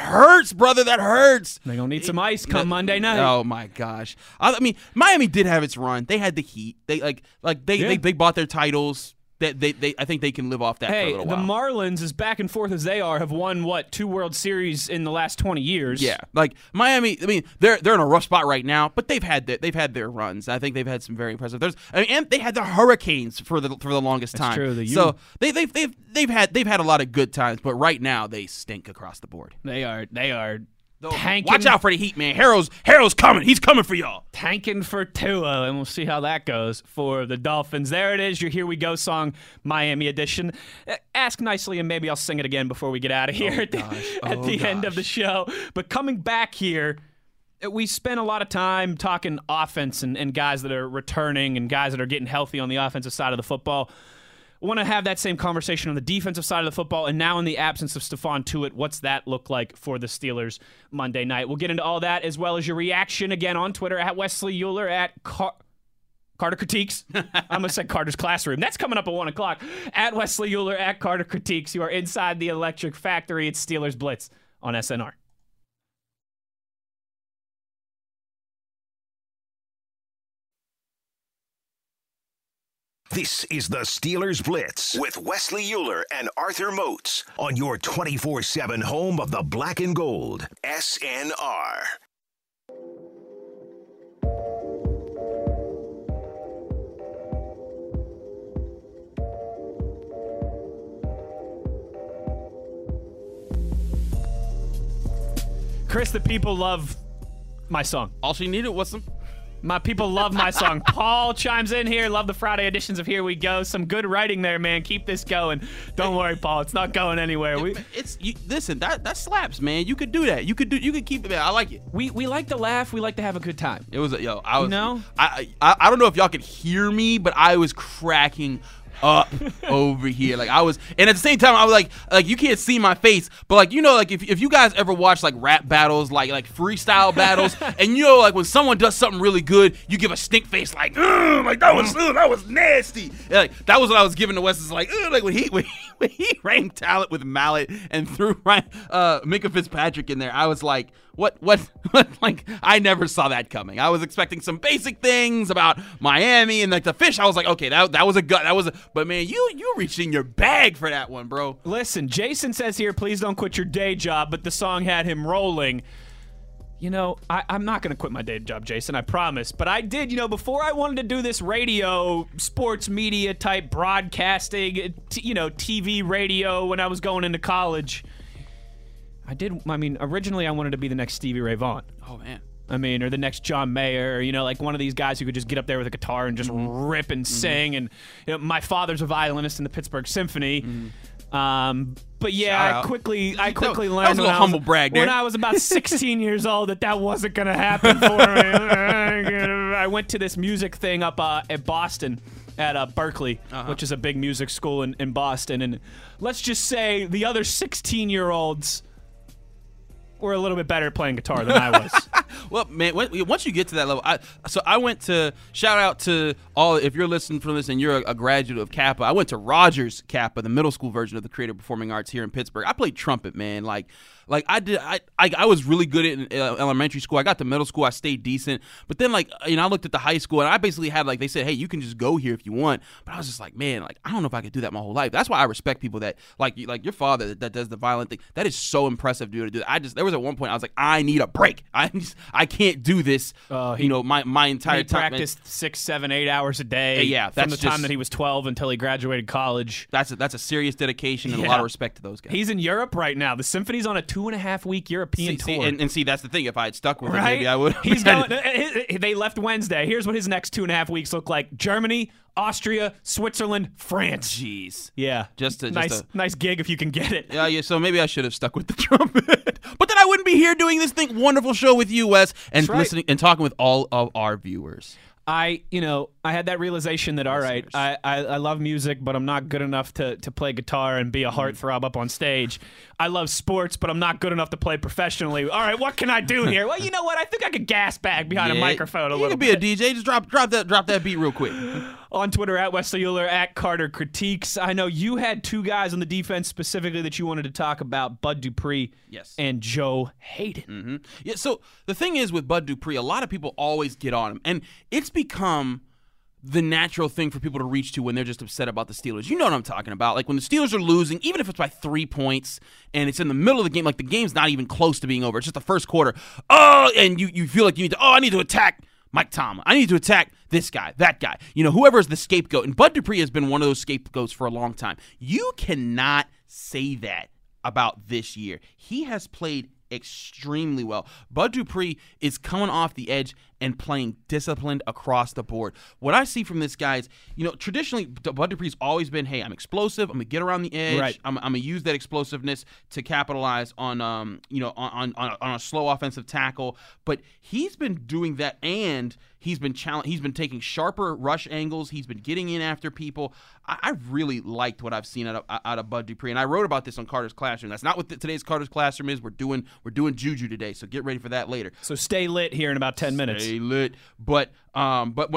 hurts, brother. That hurts. They're going to need some ice come Monday night. Oh my gosh. I mean, Miami did have its run. They had the heat. They bought their titles. I think they can live off that for a little while. The Marlins, as back and forth as they are, have won, 2 World Series in the last 20 years. Yeah, like Miami. I mean, they're in a rough spot right now, but they've had their runs. I think they've had some very impressive. And they had the hurricanes for the longest time. That's true. So they've had a lot of good times, but right now they stink across the board. They are. Tanking. Watch out for the heat, man. Harrow's coming. He's coming for y'all. Tanking for Tua, and we'll see how that goes for the Dolphins. There it is, your Here We Go song, Miami edition. Ask nicely, and maybe I'll sing it again before we get out of here at the end of the show. But coming back here, we spent a lot of time talking offense and guys that are returning and guys that are getting healthy on the offensive side of the football. Want to have that same conversation on the defensive side of the football, and now in the absence of Stephon Tuitt, what's that look like for the Steelers Monday night? We'll get into all that, as well as your reaction again on Twitter, at Wesley Uhler, at Carter Critiques. I almost said Carter's Classroom. That's coming up at 1 o'clock. At Wesley Uhler, at Carter Critiques. You are inside the electric factory. It's Steelers Blitz on SNR. This is the Steelers Blitz with Wesley Uhler and Arthur Moats on your 24/7 home of the black and gold, SNR. Chris, the people love my song. All she needed was some... My people love my song. Paul chimes in here. Love the Friday editions of Here We Go. Some good writing there, man. Keep this going. Don't worry, Paul. It's not going anywhere. Listen. That slaps, man. You could do that. You could keep it there. I like it. We like to laugh. We like to have a good time. It was I don't know if y'all could hear me, but I was cracking up over here. Like I was, and at the same time I was like you can't see my face, but like, you know, like if you guys ever watch like rap battles, like freestyle battles, and you know, like when someone does something really good, you give a stink face like that was nasty. And, like that was what I was giving to Wes. Is like, like when he ranked talent with mallet and threw Minka Fitzpatrick in there, I was like, What? Like, I never saw that coming. I was expecting some basic things about Miami and like the fish. I was like, okay, that was a gut. That was a But, man, you reached in your bag for that one, bro. Listen, Jason says here, please don't quit your day job, but the song had him rolling. You know, I'm not going to quit my day job, Jason, I promise. But I did, you know, before I wanted to do this radio, sports media type broadcasting, you know, TV, radio, when I was going into college, I mean, originally I wanted to be the next Stevie Ray Vaughan. Oh, man. I mean, or the next John Mayer, you know, like one of these guys who could just get up there with a guitar and just rip and sing. And you know, my father's a violinist in the Pittsburgh Symphony. But yeah, I quickly learned when I was about 16 years old that wasn't gonna happen for me. I went to this music thing up at Boston, at Berkeley, which is a big music school in Boston, and let's just say the other 16-year-olds were a little bit better at playing guitar than I was. Well, man, once you get to that level, I went to, shout out to all, if you're listening from this and you're a graduate of Kappa, I went to Rogers Kappa, the middle school version of the Creative Performing Arts here in Pittsburgh. I played trumpet, man. Like I did, I was really good at elementary school. I got to middle school, I stayed decent, but then I looked at the high school and I basically had they said, hey, you can just go here if you want. But I was just like, man, I don't know if I could do that my whole life. That's why I respect people that like your father that does the violin thing. That is so impressive, dude. To do that. There was at one point I was like, I need a break. I can't do this. My entire time. He practiced 6, 7, 8 hours a day. Yeah, that's from the time that he was 12 until he graduated college. That's a serious dedication and a lot of respect to those guys. He's in Europe right now. The symphony's on a 2.5-week European tour. See, that's the thing. If I had stuck with it, maybe I would. They left Wednesday. Here's what his next 2.5 weeks look like: Germany, Austria, Switzerland, France. Jeez. Yeah. Nice gig if you can get it. Yeah. So maybe I should have stuck with the trumpet. But then I wouldn't be here doing this wonderful show with you, Wes, and listening and talking with all of our viewers. I had that realization that, all right, I love music, but I'm not good enough to play guitar and be a heartthrob up on stage. I love sports, but I'm not good enough to play professionally. All right, what can I do here? Well, you know what? I think I could gas bag behind a microphone a little bit. You could be a DJ. Just drop that beat real quick. On Twitter, at Wesley Uhler, at Carter Critiques. I know you had two guys on the defense specifically that you wanted to talk about, Bud Dupree and Joe Hayden. Yeah, so the thing is with Bud Dupree, a lot of people always get on him, and it's become the natural thing for people to reach to when they're just upset about the Steelers. You know what I'm talking about. Like when the Steelers are losing, even if it's by 3 points and it's in the middle of the game, like the game's not even close to being over. It's just the first quarter. Oh, and you feel like you need to, I need to attack Mike Tomlin. I need to attack this guy, that guy. You know, whoever is the scapegoat. And Bud Dupree has been one of those scapegoats for a long time. You cannot say that about this year. He has played extremely well. Bud Dupree is coming off the edge and playing disciplined across the board. What I see from this guy is, you know, traditionally, Bud Dupree's always been, hey, I'm explosive. I'm going to get around the edge. Right. I'm going to use that explosiveness to capitalize on, on a slow offensive tackle. But he's been doing that, and he's been taking sharper rush angles. He's been getting in after people. I really liked what I've seen out of Bud Dupree, and I wrote about this on Carter's Classroom. That's not what today's Carter's Classroom is. We're doing Juju today, so get ready for that later. So stay lit here in about 10 minutes. Lit, but when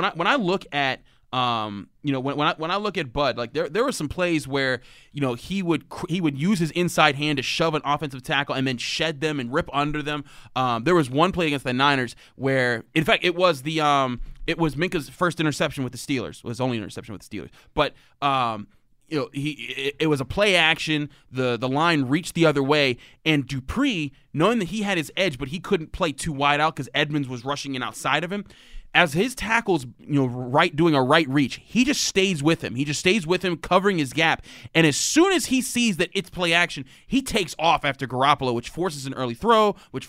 I look at when I look at Bud, like there were some plays where he would use his inside hand to shove an offensive tackle and then shed them and rip under them. There was one play against the Niners where, in fact, it was Minka's first interception with the Steelers. It was his only interception with the Steelers, but it was a play action. The line reached the other way, and Dupree, knowing that he had his edge, but he couldn't play too wide out because Edmonds was rushing in outside of him. As his tackle's, doing a right reach, he just stays with him. He just stays with him, covering his gap. And as soon as he sees that it's play action, he takes off after Garoppolo, which forces an early throw, which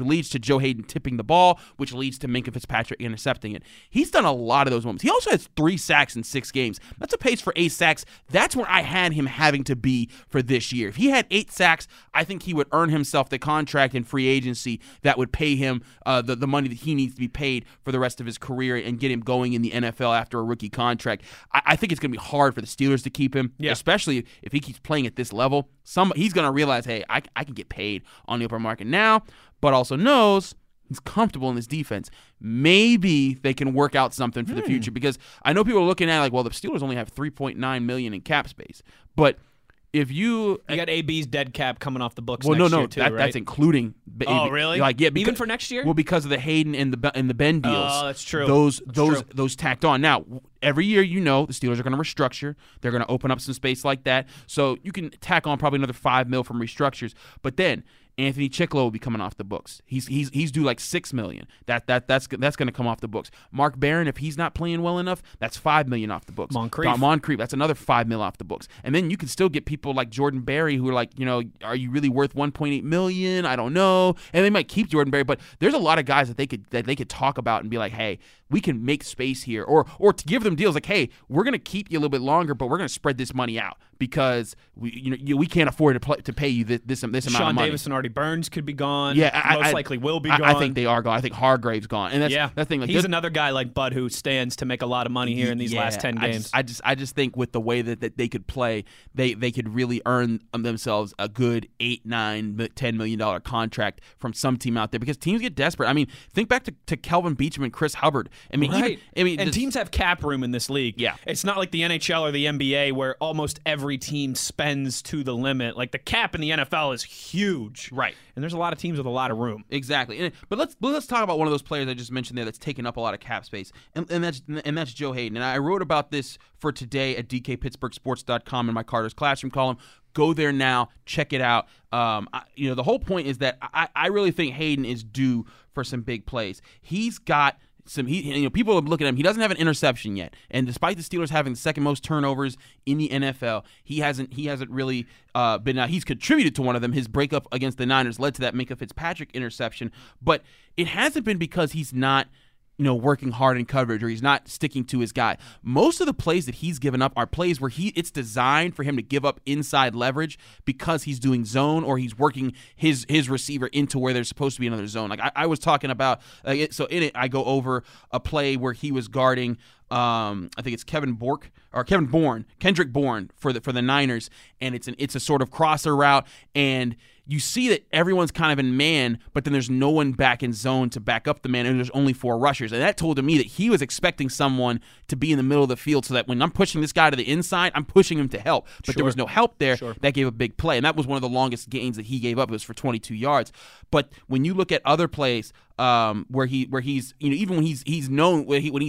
leads to Joe Hayden tipping the ball, which leads to Minkah Fitzpatrick intercepting it. He's done a lot of those moments. He also has 3 sacks in 6 games. That's a pace for 8 sacks. That's where I had him having to be for this year. If he had 8 sacks, I think he would earn himself the contract in free agency that would pay him the money that he needs to be paid for the rest of his career and get him going in the NFL after a rookie contract. I think it's going to be hard for the Steelers to keep him, especially if he keeps playing at this level. He's going to realize, hey, I can get paid on the open market now, but also knows he's comfortable in this defense. Maybe they can work out something for the future, because I know people are looking at it like, well, the Steelers only have $3.9 million in cap space, but if you... You got AB's dead cap coming off the books next year too, right? That's including... Oh, AB. Really? Like, yeah, because, even for next year? Well, because of the Hayden and the Ben deals. Oh, that's true. Those tacked on. Now, every year, you know, the Steelers are going to restructure. They're going to open up some space like that. So you can tack on probably another $5 million from restructures. But then... Anthony Chicklow will be coming off the books. He's due like $6 million. That's going to come off the books. Mark Barron, if he's not playing well enough, that's $5 million off the books. Moncrief, that's another $5 million off the books. And then you can still get people like Jordan Berry who are like, you know, are you really worth $1.8 million? I don't know. And they might keep Jordan Berry, but there's a lot of guys that they could talk about and be like, hey, we can make space here, or to give them deals like, hey, we're going to keep you a little bit longer, but we're going to spread this money out because we can't afford to pay you this amount of money. Sean Davis and Artie Burns could be gone. Yeah, most likely will be gone. I think they are gone. I think Hargrave's gone, and that's the thing. Like, he's another guy like Bud who stands to make a lot of money here in these last 10 games. I just think with the way that they could play, they could really earn themselves a good $8, $9, $10 million contract from some team out there because teams get desperate. I mean, think back to Kelvin Beachum and Chris Hubbard. I mean, right. Teams have cap room in this league. Yeah. It's not like the NHL or the NBA where almost every team spends to the limit. Like the cap in the NFL is huge. Right. And there's a lot of teams with a lot of room. Exactly. But let's talk about one of those players I just mentioned there that's taken up a lot of cap space. And that's Joe Hayden. And I wrote about this for today at dkpittsburghsports.com in my Carter's Classroom column. Go there now. Check it out. The whole point is that I really think Hayden is due for some big plays. He's got... people are looking at him. He doesn't have an interception yet, and despite the Steelers having the second most turnovers in the NFL, he hasn't really been. He's contributed to one of them. His breakup against the Niners led to that Minkah Fitzpatrick interception, but it hasn't been because he's not working hard in coverage or he's not sticking to his guy. Most of the plays that he's given up are plays where it's designed for him to give up inside leverage because he's doing zone or he's working his receiver into where there's supposed to be another zone. Like I was talking about, I go over a play where he was guarding, I think it's Kendrick Bourne for the Niners, and it's a sort of crosser route, and you see that everyone's kind of in man, but then there's no one back in zone to back up the man, and there's only four rushers. And that told to me that he was expecting someone to be in the middle of the field so that when I'm pushing this guy to the inside, I'm pushing him to help. But there was no help there. Sure. That gave a big play, and that was one of the longest gains that he gave up. It was for 22 yards. But when you look at other plays where he's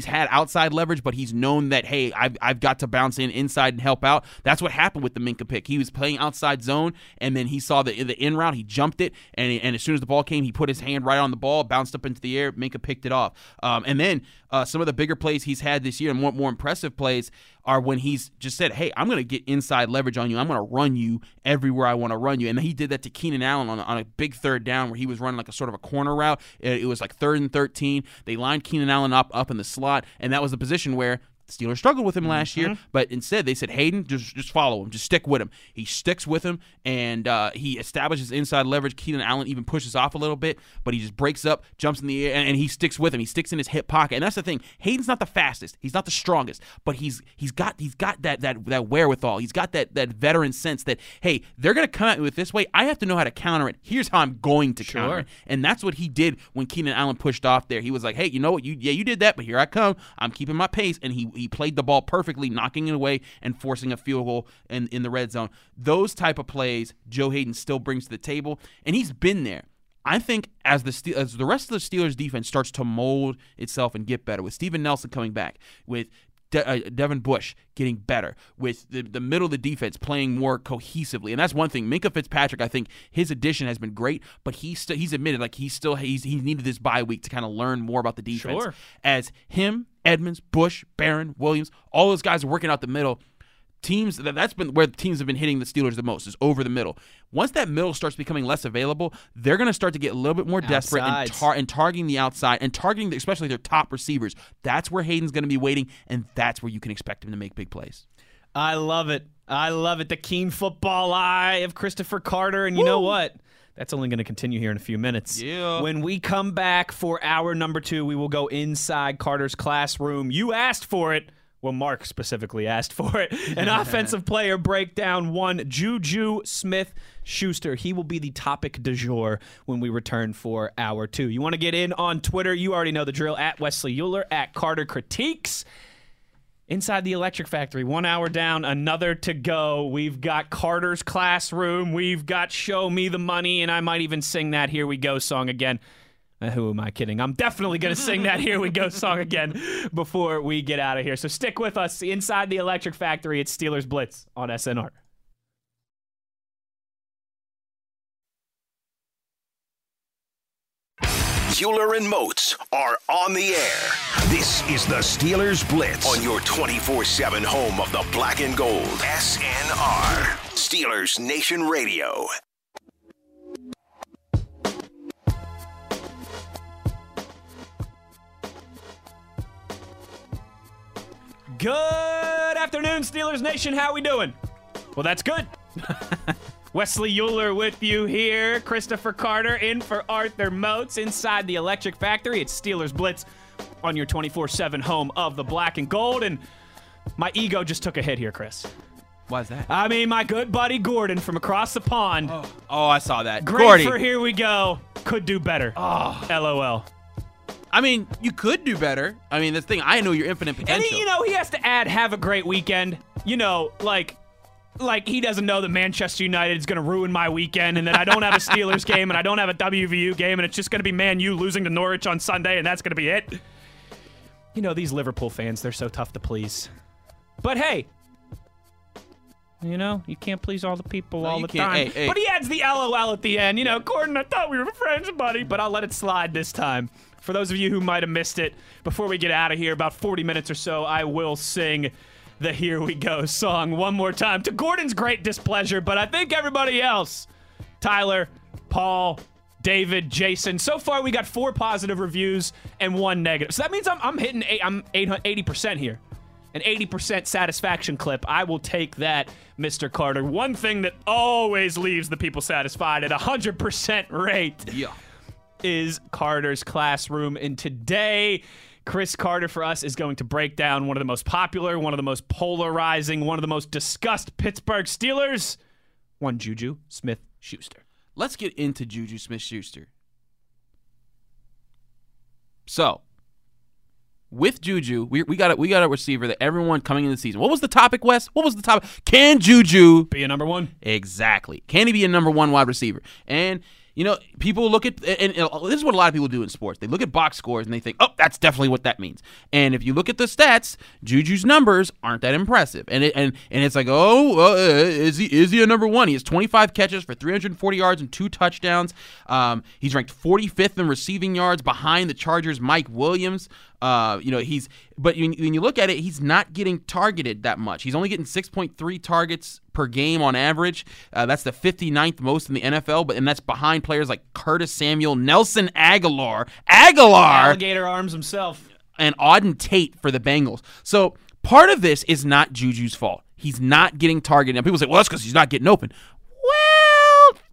had outside leverage, but he's known that, hey, I've got to bounce inside and help out. That's what happened with the Minkah pick. He was playing outside zone, and then he saw the in route. He jumped it, and as soon as the ball came, he put his hand right on the ball, bounced up into the air. Minkah picked it off. And then some of the bigger plays he's had this year and more impressive plays are when he's just said, hey, I'm going to get inside leverage on you. I'm going to run you everywhere I want to run you. And he did that to Keenan Allen on a big third down where he was running like a sort of a corner route. It was like 3rd and 13. They lined Keenan Allen up in the slot, and that was the position where Steelers struggled with him last year, but instead they said, Hayden, just follow him. Just stick with him. He sticks with him, and he establishes inside leverage. Keenan Allen even pushes off a little bit, but he just breaks up, jumps in the air, and he sticks with him. He sticks in his hip pocket, and that's the thing. Hayden's not the fastest. He's not the strongest, but he's got that wherewithal. He's got that veteran sense that, hey, they're going to come at me with this way. I have to know how to counter it. Here's how I'm going to counter it. And that's what he did when Keenan Allen pushed off there. He was like, hey, you know what? You did that, but here I come. I'm keeping my pace, and he played the ball perfectly, knocking it away and forcing a field goal in the red zone. Those type of plays Joe Hayden still brings to the table, and he's been there. I think as the rest of the Steelers' defense starts to mold itself and get better, with Steven Nelson coming back, with Devin Bush getting better, with the middle of the defense playing more cohesively, and that's one thing. Minkah Fitzpatrick, I think his addition has been great, but he's admitted like he needed this bye week to kind of learn more about the defense. Sure. As him, Edmonds, Bush, Barron, Williams, all those guys are working out the middle. Teams, that's been where teams have been hitting the Steelers the most, is over the middle. Once that middle starts becoming less available, they're going to start to get a little bit more desperate and targeting the outside and targeting especially their top receivers. That's where Hayden's going to be waiting, and that's where you can expect him to make big plays. I love it. I love it. The keen football eye of Christopher Carter, and you know what? That's only going to continue here in a few minutes. Yeah. When we come back for hour number 2, we will go inside Carter's classroom. You asked for it. Well, Mark specifically asked for it. An offensive player breakdown one, Juju Smith-Schuster. He will be the topic du jour when we return for hour 2. You want to get in on Twitter? You already know the drill. @WesleyUhler, @CarterCritiques. Inside the Electric Factory, 1 hour down, another to go. We've got Carter's Classroom. We've got Show Me the Money, and I might even sing that Here We Go song again. Who am I kidding? I'm definitely going to sing that Here We Go song again before we get out of here. So stick with us. Inside the Electric Factory, it's Steelers Blitz on SNR. Uhler and Moats are on the air. This is the Steelers Blitz on your 24/7 home of the black and gold. SNR, Steelers Nation Radio. Good afternoon, Steelers Nation. How we doing? Well, that's good. Wesley Uhler with you here. Christopher Carter in for Arthur Moats. Inside the Electric Factory, it's Steelers Blitz on your 24/7 home of the black and gold. And my ego just took a hit here, Chris. Why's that? I mean, my good buddy Gordon from across the pond. Oh, I saw that. Great Gordy. For Here We Go. Could do better. Oh. LOL. I mean, you could do better. I mean, that's the thing. I know your infinite potential. And, he has to add, have a great weekend. Like, he doesn't know that Manchester United is going to ruin my weekend and that I don't have a Steelers game and I don't have a WVU game and it's just going to be Man U losing to Norwich on Sunday and that's going to be it. These Liverpool fans, they're so tough to please. But hey, you can't please all the people all the time. Hey. But he adds the LOL at the end. Gordon, I thought we were friends, buddy, but I'll let it slide this time. For those of you who might have missed it, before we get out of here, about 40 minutes or so, I will sing the Here We Go song one more time to Gordon's great displeasure, but I think everybody else, Tyler, Paul, David, Jason, so far we got 4 positive reviews and 1 negative. So that means I'm hitting 80% here. An 80% satisfaction clip. I will take that, Mr. Carter. One thing that always leaves the people satisfied at 100% rate is Carter's Classroom. And today, Chris Carter for us is going to break down one of the most popular, one of the most polarizing, one of the most discussed Pittsburgh Steelers, one Juju Smith-Schuster. Let's get into Juju Smith-Schuster. So, with Juju, we got a receiver that everyone coming into the season. What was the topic, Wes? What was the topic? Can Juju be a number one? Exactly. Can he be a number one wide receiver? And people look at, and this is what a lot of people do in sports. They look at box scores and they think, oh, that's definitely what that means. And if you look at the stats, Juju's numbers aren't that impressive. And it's like, is he a number one? He has 25 catches for 340 yards and 2 touchdowns. He's ranked 45th in receiving yards behind the Chargers' Mike Williams. But when you look at it, he's not getting targeted that much. He's only getting 6.3 targets per game on average. That's the 59th most in the NFL, and that's behind players like Curtis Samuel, Nelson Aguilar! Alligator arms himself. And Auden Tate for the Bengals. So part of this is not Juju's fault. He's not getting targeted. And people say, well, that's because he's not getting open.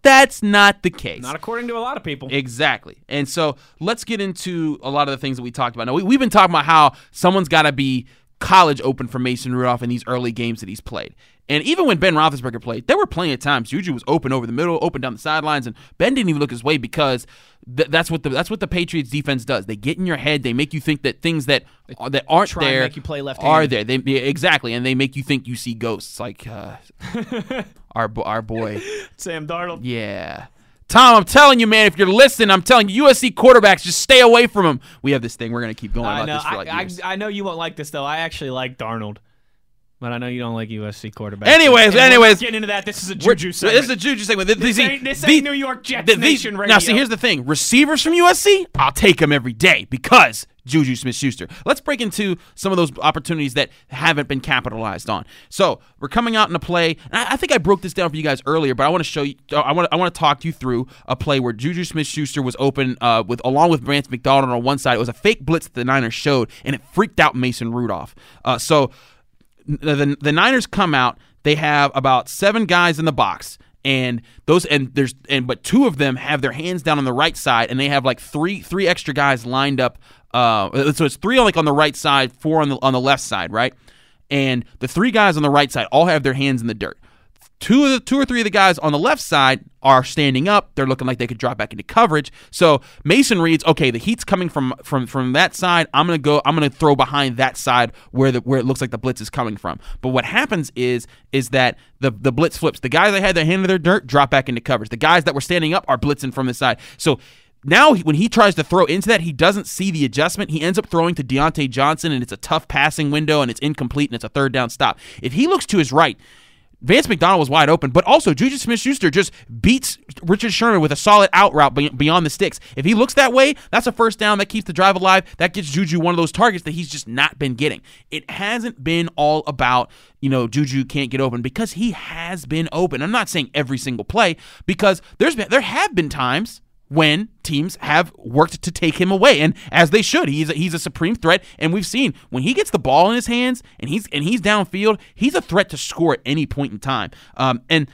That's not the case. Not according to a lot of people. Exactly. And so let's get into a lot of the things that we talked about. Now, we've been talking about how someone's got to be college open for Mason Rudolph in these early games that he's played. And even when Ben Roethlisberger played, there were plenty of times Juju was open over the middle, open down the sidelines, and Ben didn't even look his way because that's what the Patriots defense does. They get in your head. They make you think that things that aren't there and make you play left are there. Exactly, and they make you think you see ghosts like our boy. Sam Darnold. Yeah. Tom, I'm telling you, man, if you're listening, I'm telling you, USC quarterbacks, just stay away from them. We have this thing. We're going to keep going about this for years. I know you won't like this, though. I actually like Darnold. But I know you don't like USC quarterbacks. Anyways. Getting into that, this is a Juju segment. This is a Juju segment. This ain't New York Jets Nation Radio. Now, see, here's the thing. Receivers from USC, I'll take them every day because Juju Smith-Schuster. Let's break into some of those opportunities that haven't been capitalized on. So, we're coming out in a play, and I think I broke this down for you guys earlier, but I want to show you. I want to talk you through a play where Juju Smith-Schuster was open along with Vance McDonald on one side. It was a fake blitz that the Niners showed, and it freaked out Mason Rudolph. The Niners come out. They have about 7 guys in the box, but 2 of them have their hands down on the right side, and they have like three extra guys lined up. So it's 3 on the right side, 4 on the left side, right? And the 3 guys on the right side all have their hands in the dirt. Two or three of the guys on the left side are standing up. They're looking like they could drop back into coverage. So Mason reads, okay, the heat's coming from that side. I'm gonna throw behind that side where it looks like the blitz is coming from. But what happens is that the blitz flips. The guys that had their hand in their dirt drop back into coverage. The guys that were standing up are blitzing from the side. So now, when he tries to throw into that, he doesn't see the adjustment. He ends up throwing to Diontae Johnson, and it's a tough passing window, and it's incomplete, and it's a third down stop. If he looks to his right, Vance McDonald was wide open, but also Juju Smith-Schuster just beats Richard Sherman with a solid out route beyond the sticks. If he looks that way, that's a first down that keeps the drive alive. That gets Juju one of those targets that he's just not been getting. It hasn't been all about, Juju can't get open, because he has been open. I'm not saying every single play, because there have been times when teams have worked to take him away, and as they should. He's a supreme threat, and we've seen when he gets the ball in his hands and he's downfield, he's a threat to score at any point in time. And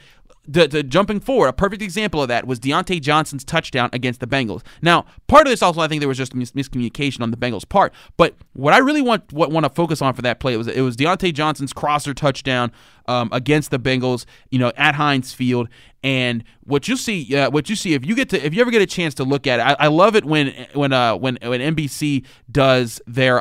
the jumping forward, a perfect example of that was Diontae Johnson's touchdown against the Bengals. Now, part of this also, I think there was just miscommunication on the Bengals' part, but what I really want to focus on for that play was Diontae Johnson's crosser touchdown against the Bengals, at Heinz Field. And what you see if you ever get a chance to look at it, I love it when NBC does their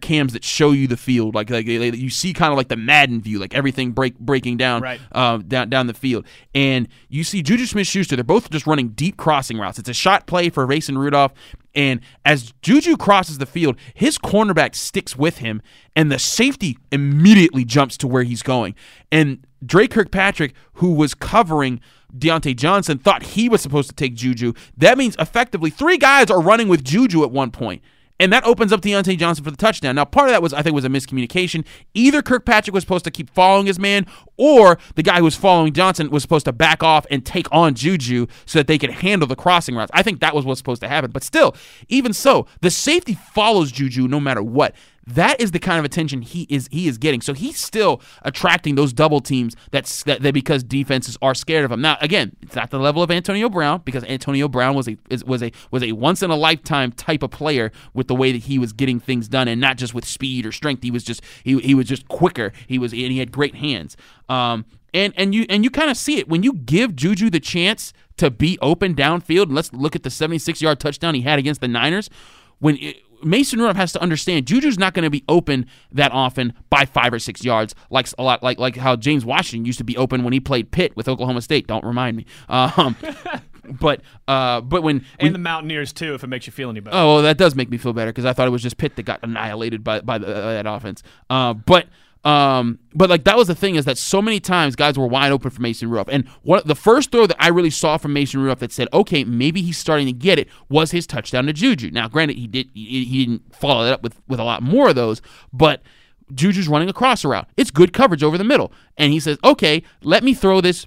cams that show you the field, like you see kind of like the Madden view, like everything breaking down, right, down the field, and you see Juju Smith-Schuster. They're both just running deep crossing routes. It's a shot play for Mason Rudolph, and as Juju crosses the field, his cornerback sticks with him, and the safety immediately jumps to where he's going. And Dre Kirkpatrick, who was covering Diontae Johnson, thought he was supposed to take Juju. That means effectively three guys are running with Juju at one point. And that opens up Diontae Johnson for the touchdown. Now, part of that was, I think, was a miscommunication. Either Kirkpatrick was supposed to keep following his man, or the guy who was following Johnson was supposed to back off and take on Juju so that they could handle the crossing routes. I think that was what's supposed to happen. But still, even so, the safety follows Juju no matter what. That is the kind of attention he is getting. So he's still attracting those double teams that because defenses are scared of him. Now, again, it's not the level of Antonio Brown, because Antonio Brown was a once in a lifetime type of player with the way that he was getting things done, and not just with speed or strength. He was just quicker. He had great hands. And you kind of see it when you give Juju the chance to be open downfield. And let's look at the 76-yard touchdown he had against the Niners. Mason Rudolph has to understand Juju's not going to be open that often by 5 or 6 yards, like how James Washington used to be open when he played Pitt with Oklahoma State. Don't remind me. But when the Mountaineers too, if it makes you feel any better. Oh, well, that does make me feel better, because I thought it was just Pitt that got annihilated by that offense. But like, that was the thing, is that so many times guys were wide open for Mason Rudolph. And the first throw that I really saw from Mason Rudolph that said, okay, maybe he's starting to get it, was his touchdown to Juju. Now, granted, he didn't follow that up with a lot more of those, but Juju's running a crosser route. It's good coverage over the middle. And he says, okay, let me throw this.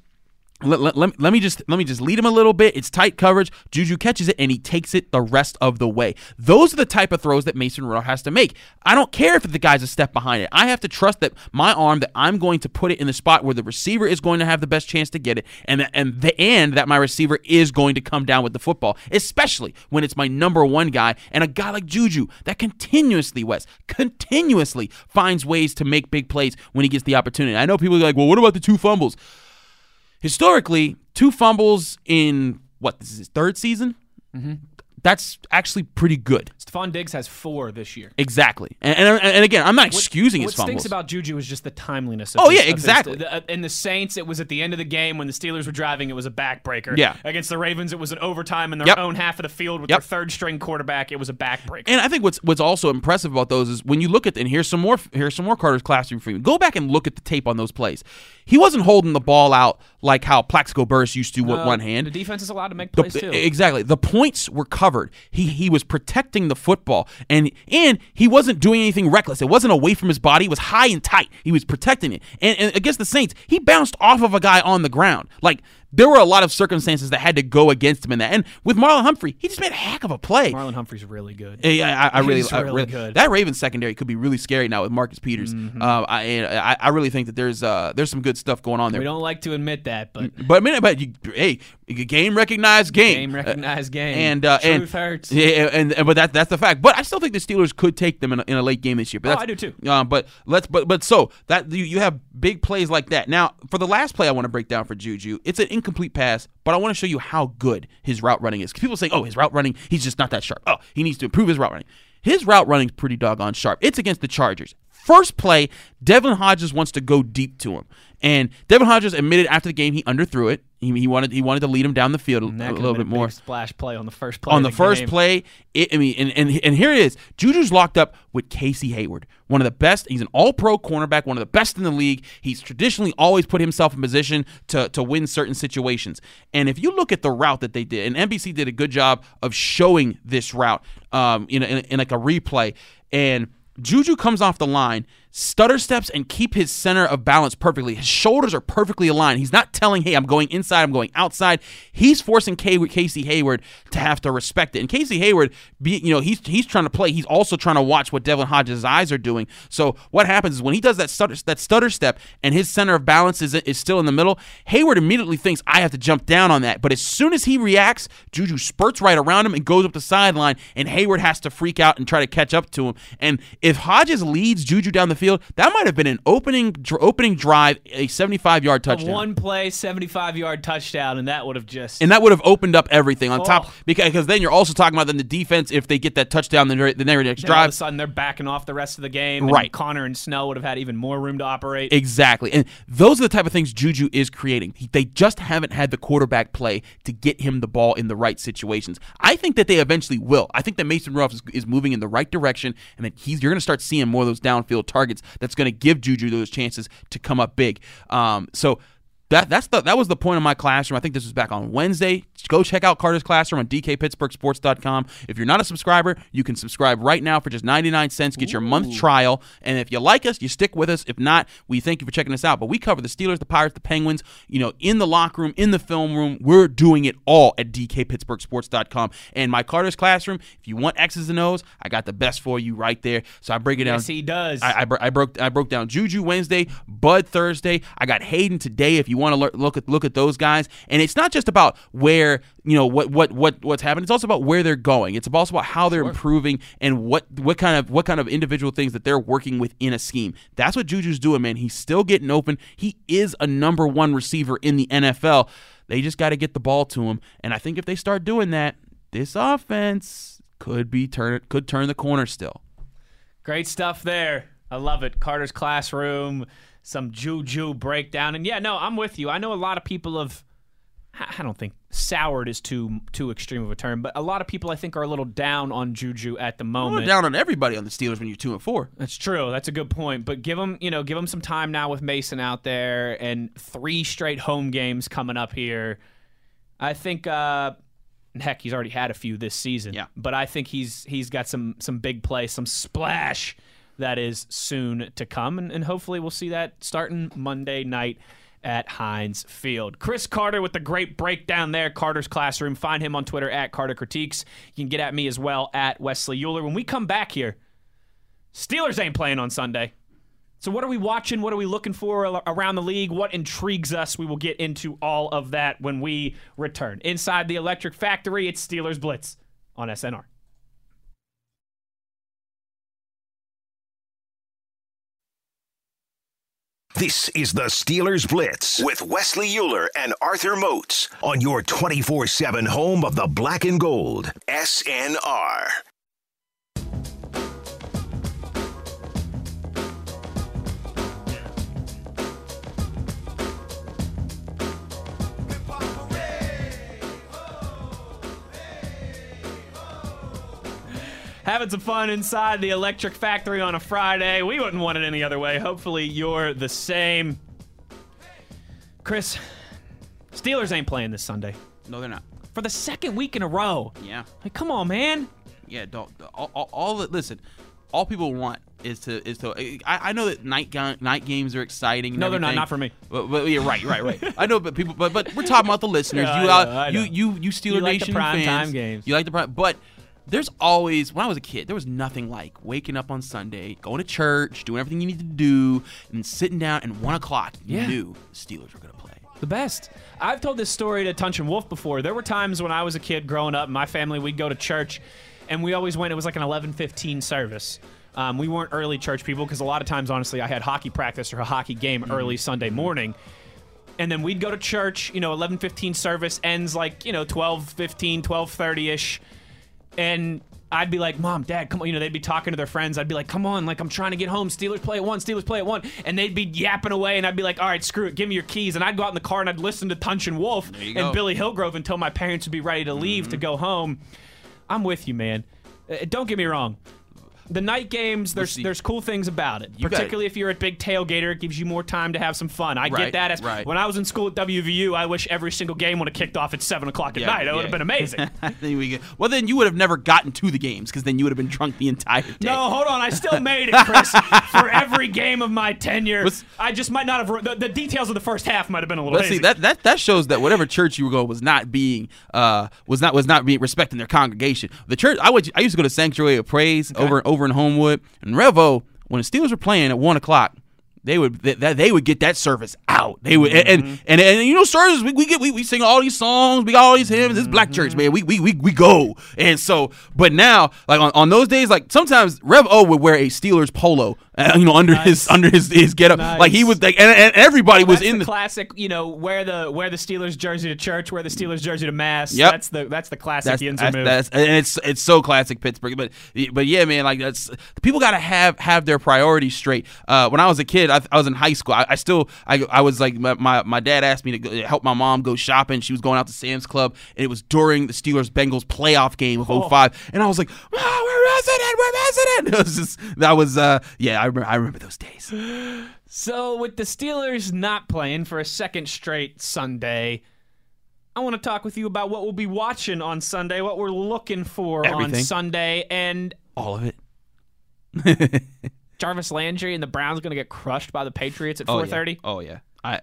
Let me just lead him a little bit. It's tight coverage. Juju catches it, and he takes it the rest of the way. Those are the type of throws that Mason Rudolph has to make. I don't care if the guy's a step behind it. I have to trust that my arm, that I'm going to put it in the spot where the receiver is going to have the best chance to get it, and that my receiver is going to come down with the football, especially when it's my number one guy, and a guy like Juju that continuously finds ways to make big plays when he gets the opportunity. I know people are like, well, what about the 2 fumbles? Historically, 2 fumbles in, what, this is his third season? Mm-hmm. That's actually pretty good. Stephon Diggs has 4 this year. Exactly. And again, I'm not excusing his fumbles. What stinks about Juju is just the timeliness of his. Oh, yeah, exactly. In the Saints, it was at the end of the game when the Steelers were driving. It was a backbreaker. Yeah. Against the Ravens, it was an overtime in their own half of the field with their third-string quarterback. It was a backbreaker. And I think what's also impressive about those is when you look at – and here's some more Carter's classroom for you. Go back and look at the tape on those plays. He wasn't holding the ball out like how Plaxico Burress used to with one hand. The defense is allowed to make plays, too. Exactly. The points were covered. He was protecting the football, and he wasn't doing anything reckless. It wasn't away from his body. It was high and tight. He was protecting it. And against the Saints, he bounced off of a guy on the ground. Like, there were a lot of circumstances that had to go against him in that. And with Marlon Humphrey, he just made a heck of a play. Marlon Humphrey's really good. Yeah, I really good. That Ravens secondary could be really scary now with Marcus Peters. Mm-hmm. I really think that there's some good stuff going on there. We don't like to admit that, but you, hey, Game recognized game. Game recognized game. Truth hurts. Yeah, but that's the fact. But I still think the Steelers could take them in a late game this year. But I do too. So that you have big plays like that. Now, for the last play I want to break down for Juju, it's an incomplete pass, but I want to show you how good his route running is. Because people say, oh, his route running, he's just not that sharp. Oh, he needs to improve his route running. His route running is pretty doggone sharp. It's against the Chargers. First play, Devin Hodges wants to go deep to him. And Devin Hodges admitted after the game he underthrew it. He wanted to lead him down the field a little bit more. Big splash play on the first play. And here it is. Juju's locked up with Casey Hayward, one of the best. He's an All-Pro cornerback, one of the best in the league. He's traditionally always put himself in position to win certain situations. And if you look at the route that they did, and NBC did a good job of showing this route in like a replay, and Juju comes off the line, stutter steps, and keep his center of balance perfectly. His shoulders are perfectly aligned. He's not telling, hey, I'm going inside, I'm going outside. He's forcing Casey Hayward to have to respect it. And Casey Hayward, he's trying to play. He's also trying to watch what Devin Hodges' eyes are doing. So what happens is when he does that stutter step and his center of balance is still in the middle, Hayward immediately thinks, I have to jump down on that. But as soon as he reacts, Juju spurts right around him and goes up the sideline, and Hayward has to freak out and try to catch up to him. And if Hodges leads Juju down the field, that might have been an opening drive, a 75-yard touchdown. One play, 75-yard touchdown, and that would have opened up everything on top. Because then you're also talking about the defense. If they get that touchdown, then their next drive, all of a sudden they're backing off the rest of the game. Right, and Connor and Snow would have had even more room to operate. Exactly, and those are the type of things Juju is creating. They just haven't had the quarterback play to get him the ball in the right situations. I think that they eventually will. I think that Mason Rudolph is moving in the right direction, and that you're going to start seeing more of those downfield targets. That's going to give Juju those chances to come up big. So that was the point of my classroom. I think this was back on Wednesday. Go check out Carter's classroom on dkpittsburghsports.com. If you're not a subscriber, you can subscribe right now for just 99 cents. Get your month trial, and if you like us, you stick with us. If not, we thank you for checking us out. But we cover the Steelers, the Pirates, the Penguins. In the locker room, in the film room, we're doing it all at dkpittsburghsports.com. And my Carter's classroom. If you want X's and O's, I got the best for you right there. So I break it down. Yes, he does. I broke down Juju Wednesday, Bud Thursday. I got Hayden today. If you want to look at those guys, and it's not just about where what's happening. It's also about where they're going. It's also about how they're improving and what kind of individual things that they're working with in a scheme. That's what Juju's doing, man. He's still getting open. He is a number one receiver in the NFL. They just got to get the ball to him, and I think if they start doing that, this offense could turn the corner still. Great stuff there. I love it. Carter's classroom. Some Juju breakdown. And yeah, no, I'm with you. I know a lot of people I don't think soured is too extreme of a term, but a lot of people I think are a little down on Juju at the moment. You're down on everybody on the Steelers when you're 2-4. That's true. That's a good point. But give them some time now with Mason out there and 3 straight home games coming up here. I think heck, he's already had a few this season. Yeah. But I think he's got some big play, some splash that is soon to come, and hopefully we'll see that starting Monday night at Heinz Field. Chris Carter with the great breakdown there, Carter's Classroom. Find him on Twitter at Carter Critiques. You can get at me as well at Wesley Uhler. When we come back here, Steelers ain't playing on Sunday. So what are we watching? What are we looking for around the league? What intrigues us? We will get into all of that when we return. Inside the Electric Factory, it's Steelers Blitz on SNR. This is the Steelers Blitz with Wesley Uhler and Arthur Moats on your 24/7 home of the black and gold, SNR. Having some fun inside the Electric Factory on a Friday. We wouldn't want it any other way. Hopefully you're the same. Chris, Steelers ain't playing this Sunday. No, they're not. For the second week in a row. Yeah. Like, come on, man. Yeah, don't. Listen, all people want is to. I know that night games are exciting. And no, they're not for me. But yeah, right. I know, but people. But we're talking about the listeners. Yeah, you Steelers Nation fans. You like the prime time games. You like the prime, but. There's always, when I was a kid, there was nothing like waking up on Sunday, going to church, doing everything you need to do, and sitting down at 1 o'clock. You knew the Steelers were going to play. The best. I've told this story to Tunch and Wolf before. There were times when I was a kid growing up, my family, we'd go to church, and we always went. It was like an 11:15 service. We weren't early church people because a lot of times, honestly, I had hockey practice or a hockey game early Sunday morning. And then we'd go to church, you know, 11:15 service ends like, you know, 12:15, 12:30-ish. And I'd be like, Mom, Dad, come on. You know, they'd be talking to their friends. I'd be like, come on. Like, I'm trying to get home. Steelers play at 1. Steelers play at 1. And they'd be yapping away. And I'd be like, all right, screw it. Give me your keys. And I'd go out in the car and I'd listen to Tunch and Wolf and go. Billy Hillgrove until my parents would be ready to leave to go home. I'm with you, man. Don't get me wrong. The night games, there's cool things about it. Particularly if you're a big tailgater, it gives you more time to have some fun. I get that. When I was in school at WVU, I wish every single game would have kicked off at 7 o'clock at night. That would have been amazing. Well, then you would have never gotten to the games because then you would have been drunk the entire day. No, hold on. I still made it, Chris. For every game of my tenure, I just might not have – the details of the first half might have been a little hazy. That shows that whatever church you were going was not being respecting their congregation. The church – I used to go to Sanctuary of Praise over in Homewood and Revo. When the Steelers were playing at 1 o'clock, they would get that service out. They would and you know, services we sing all these songs, we got all these hymns. It's Black Church, man. We go. And so, but now like on those days, like sometimes Revo would wear a Steelers polo, you know, under his getup. Nice. Like he was like, and everybody was in the classic. You know, wear the Steelers jersey to church, wear the Steelers jersey to mass. Yep. that's the classic Yinzer move. And it's so classic Pittsburgh. But yeah, man, like that's people got to have their priorities straight. When I was a kid, I was in high school. I was like my dad asked me to help my mom go shopping. She was going out to Sam's Club, and it was during the Steelers Bengals playoff game of 2005, and I was like, oh, we're missing it. I remember those days. So with the Steelers not playing for a second straight Sunday, I want to talk with you about what we'll be watching on Sunday, what we're looking for on Sunday, and all of it. Jarvis Landry and the Browns going to get crushed by the Patriots at 4:30. Oh yeah. I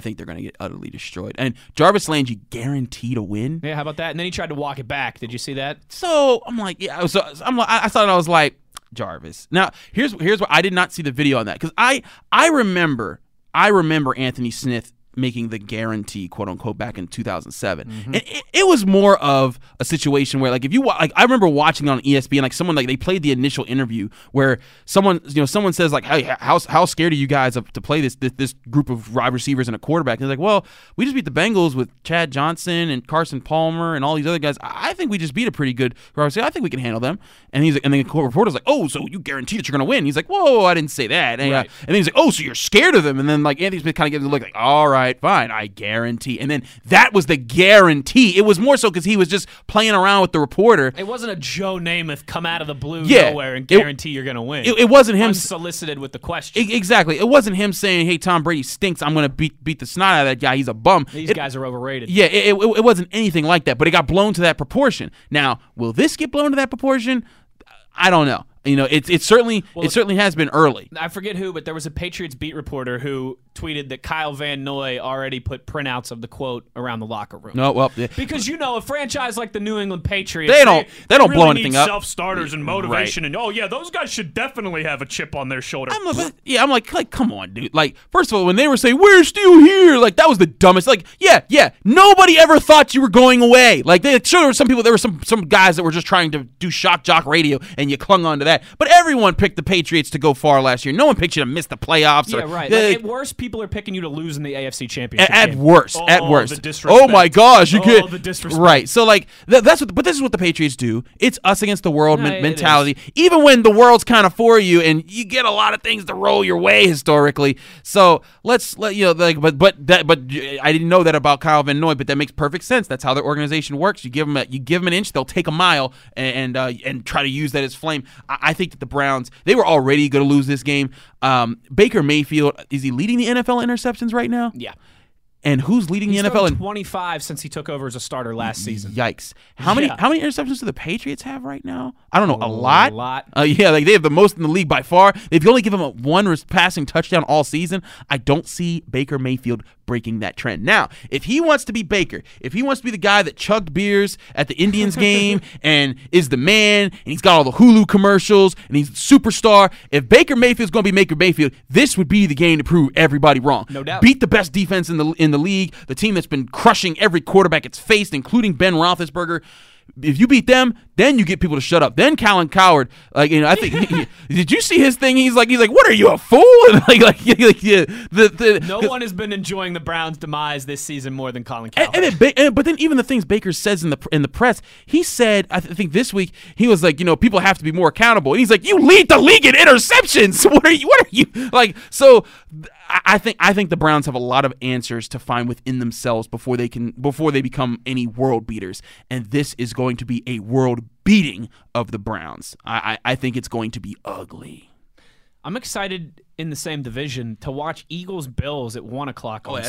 think they're going to get utterly destroyed. And Jarvis Landry guaranteed a win. Yeah, how about that? And then he tried to walk it back. Did you see that? So I'm like, yeah. So I'm like, I saw it. And I was like, Jarvis. Now here's what I did not see the video on that because I remember Anthony Smith making the guarantee, quote unquote, back in 2007, and it was more of a situation where, like, if you like, I remember watching on ESPN, like someone, like they played the initial interview where someone says like, hey, how scared are you guys to play this group of wide receivers and a quarterback? And they're like, well, we just beat the Bengals with Chad Johnson and Carson Palmer and all these other guys. I think we just beat a pretty good. I think we can handle them. And he's like, and then the reporter's like, oh, so you guarantee that you're gonna win? He's like, whoa, I didn't say that. And, and then he's like, oh, so you're scared of them? And then like Anthony Smith kind of gives a look like, all right. Fine, I guarantee. And then that was the guarantee. It was more so because he was just playing around with the reporter. It wasn't a Joe Namath come out of the blue nowhere and guarantee you're going to win. It wasn't him. Unsolicited with the question. Exactly. It wasn't him saying, hey, Tom Brady stinks. I'm going to beat the snot out of that guy. He's a bum. These guys are overrated. Yeah, it wasn't anything like that, but it got blown to that proportion. Now, will this get blown to that proportion? I don't know. You know, it certainly has been early. I forget who, but there was a Patriots beat reporter who tweeted that Kyle Van Noy already put printouts of the quote around the locker room. No, well, yeah. Because you know, a franchise like the New England Patriots, they don't really blow anything up. Self-starters and motivation, and those guys should definitely have a chip on their shoulder. I'm like, come on, dude. Like, first of all, when they were saying we're still here, like that was the dumbest. Like, nobody ever thought you were going away. Like, sure, there were some people, there were some guys that were just trying to do shock jock radio, and you clung on to that. But everyone picked the Patriots to go far last year. No one picked you to miss the playoffs. Yeah, right. Like, at worst, people are picking you to lose in the AFC Championship. At worst. Oh my gosh, you could. The disrespect. Right. So like that's what. But this is what the Patriots do. It's us against the world mentality. Even when the world's kind of for you and you get a lot of things to roll your way historically. So But I didn't know that about Kyle Van Noy. But that makes perfect sense. That's how their organization works. You give them an inch, they'll take a mile and try to use that as flame. I think that the Browns, they were already going to lose this game. Baker Mayfield, is he leading the NFL in interceptions right now? Yeah. And who's leading the NFL in 25 since he took over as a starter last season? Yikes! How many interceptions do the Patriots have right now? I don't know. A lot. Like they have the most in the league by far. They've only given up one passing touchdown all season. I don't see Baker Mayfield breaking that trend. Now, if he wants to be Baker, if he wants to be the guy that chugged beers at the Indians game and is the man, and he's got all the Hulu commercials and he's a superstar, if Baker Mayfield's going to be Baker Mayfield, this would be the game to prove everybody wrong. No doubt. Beat the best defense in the in the league, the team that's been crushing every quarterback it's faced, including Ben Roethlisberger. If you beat them, then you get people to shut up. Then Colin Cowherd, I think. Did you see his thing? He's like, what are you, a fool? No one has been enjoying the Browns' demise this season more than Colin Cowherd. But then even the things Baker says in the press, he said, I think this week he was like, people have to be more accountable. And he's like, you lead the league in interceptions. What are you? Like, so I think the Browns have a lot of answers to find within themselves before they become any world beaters. And this is going to be a world beating of the Browns. I think it's going to be ugly. I'm excited in the same division to watch Eagles Bills at 1:00 on Sunday.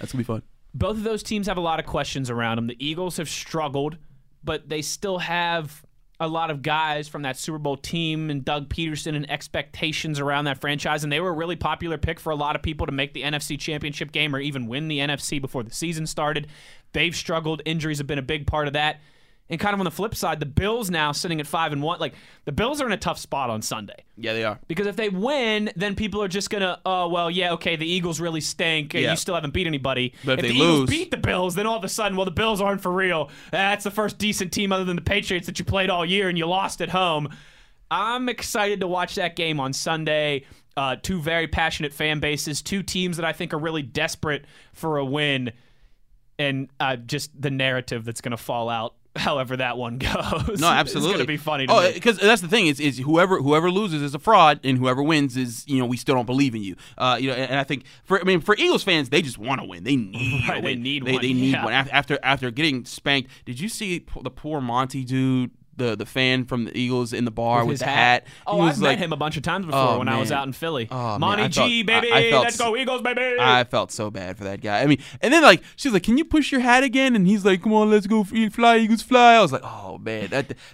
That's gonna be fun. Both of those teams have a lot of questions around them. The Eagles have struggled, but they still have a lot of guys from that Super Bowl team and Doug Peterson and expectations around that franchise, and they were a really popular pick for a lot of people to make the NFC Championship game or even win the NFC before the season started. They've struggled. Injuries have been a big part of that. And kind of on the flip side, the Bills now sitting at 5-1. Like, the Bills are in a tough spot on Sunday. Yeah, they are. Because if they win, then people are just going to, the Eagles really stink. Yeah. You still haven't beat anybody. But if they lose, Eagles beat the Bills, then all of a sudden, the Bills aren't for real. That's the first decent team other than the Patriots that you played all year and you lost at home. I'm excited to watch that game on Sunday. Two very passionate fan bases, two teams that I think are really desperate for a win, and just the narrative that's going to fall out. However that one goes. No, absolutely. It's going to be funny to me. Because that's the thing is whoever loses is a fraud, and whoever wins is, we still don't believe in you. And I think for Eagles fans, they just want to win. They need right, a win. They need one. After getting spanked, did you see the poor Monty dude? The fan from the Eagles in the bar with the hat. Oh, I've met him a bunch of times before when I was out in Philly. Oh, Monty G, baby. Let's go Eagles, baby. I felt so bad for that guy. I mean, and then she's like, "Can you push your hat again?" And he's like, "Come on, let's go fly, Eagles, fly." I was like, "Oh man,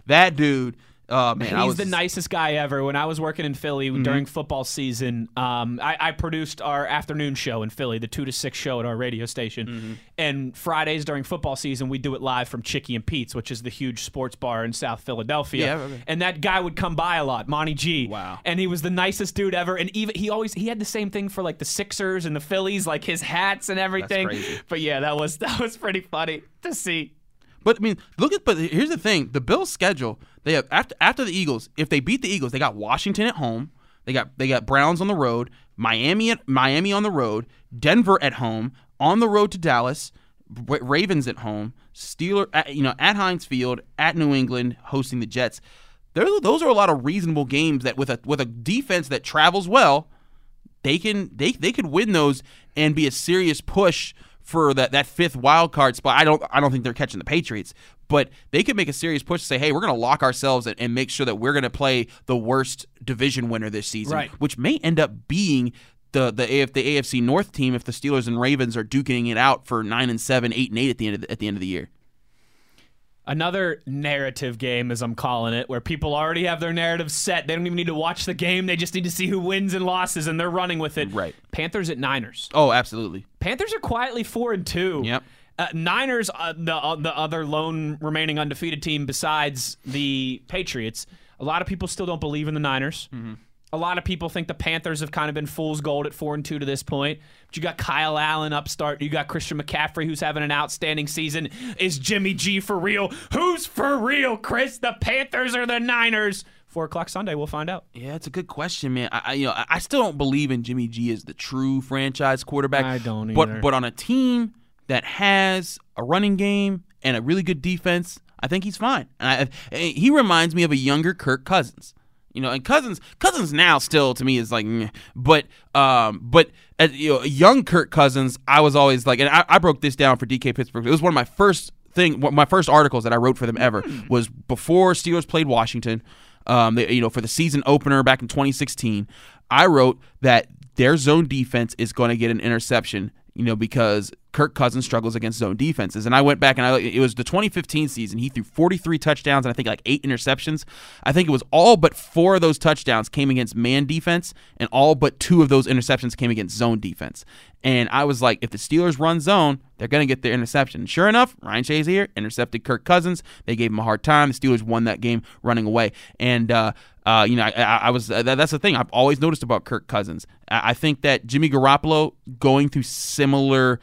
that dude." He's the nicest guy ever. When I was working in Philly during football season, I produced our afternoon show in Philly, the 2 to 6 show at our radio station. Mm-hmm. And Fridays during football season, we do it live from Chickie and Pete's, which is the huge sports bar in South Philadelphia. Yeah, right. And that guy would come by a lot, Monty G. Wow. And he was the nicest dude ever. And even he had the same thing for the Sixers and the Phillies, his hats and everything. That's crazy. But yeah, that was pretty funny to see. But I mean, but here's the thing: the Bills' schedule. They have after the Eagles. If they beat the Eagles, they got Washington at home. They got Browns on the road, Miami on the road, Denver at home, on the road to Dallas, Ravens at home, Steelers at Heinz Field, at New England, hosting the Jets. Those are a lot of reasonable games that with a defense that travels well, they could win those and be a serious push for that fifth wild card spot. I don't think they're catching the Patriots, but they could make a serious push to say, hey, we're going to lock ourselves and make sure that we're going to play the worst division winner this season, right, which may end up being the AFC North team if the Steelers and Ravens are duking it out for 9-7, 8-8 at the end of the year. Another narrative game, as I'm calling it, where people already have their narrative set. They don't even need to watch the game. They just need to see who wins and losses, and they're running with it. Right. Panthers at Niners. Oh, absolutely. Panthers are quietly 4-2. Yep. Niners, the other lone remaining undefeated team besides the Patriots. A lot of people still don't believe in the Niners. Mm-hmm. A lot of people think the Panthers have kind of been fool's gold at 4-2 to this point. But you got Kyle Allen upstart. You got Christian McCaffrey, who's having an outstanding season. Is Jimmy G for real? Who's for real, Chris? The Panthers or the Niners? 4:00 Sunday, we'll find out. Yeah, it's a good question, man. I still don't believe in Jimmy G as the true franchise quarterback. I don't either. But on a team that has a running game and a really good defense, I think he's fine. And he reminds me of a younger Kirk Cousins. And Cousins now still to me is young Kirk Cousins, I was always like, and I broke this down for DK Pittsburgh. It was one of my first articles that I wrote for them ever was before Steelers played Washington, for the season opener back in 2016. I wrote that their zone defense is going to get an interception, because Kirk Cousins struggles against zone defenses. And I went back it was the 2015 season. He threw 43 touchdowns and I think 8 interceptions. I think it was all but 4 of those touchdowns came against man defense and all but 2 of those interceptions came against zone defense. And I was like, if the Steelers run zone, they're going to get their interception. Sure enough, Ryan Shazier intercepted Kirk Cousins. They gave him a hard time. The Steelers won that game running away. And That's the thing I've always noticed about Kirk Cousins. I think that Jimmy Garoppolo going through similar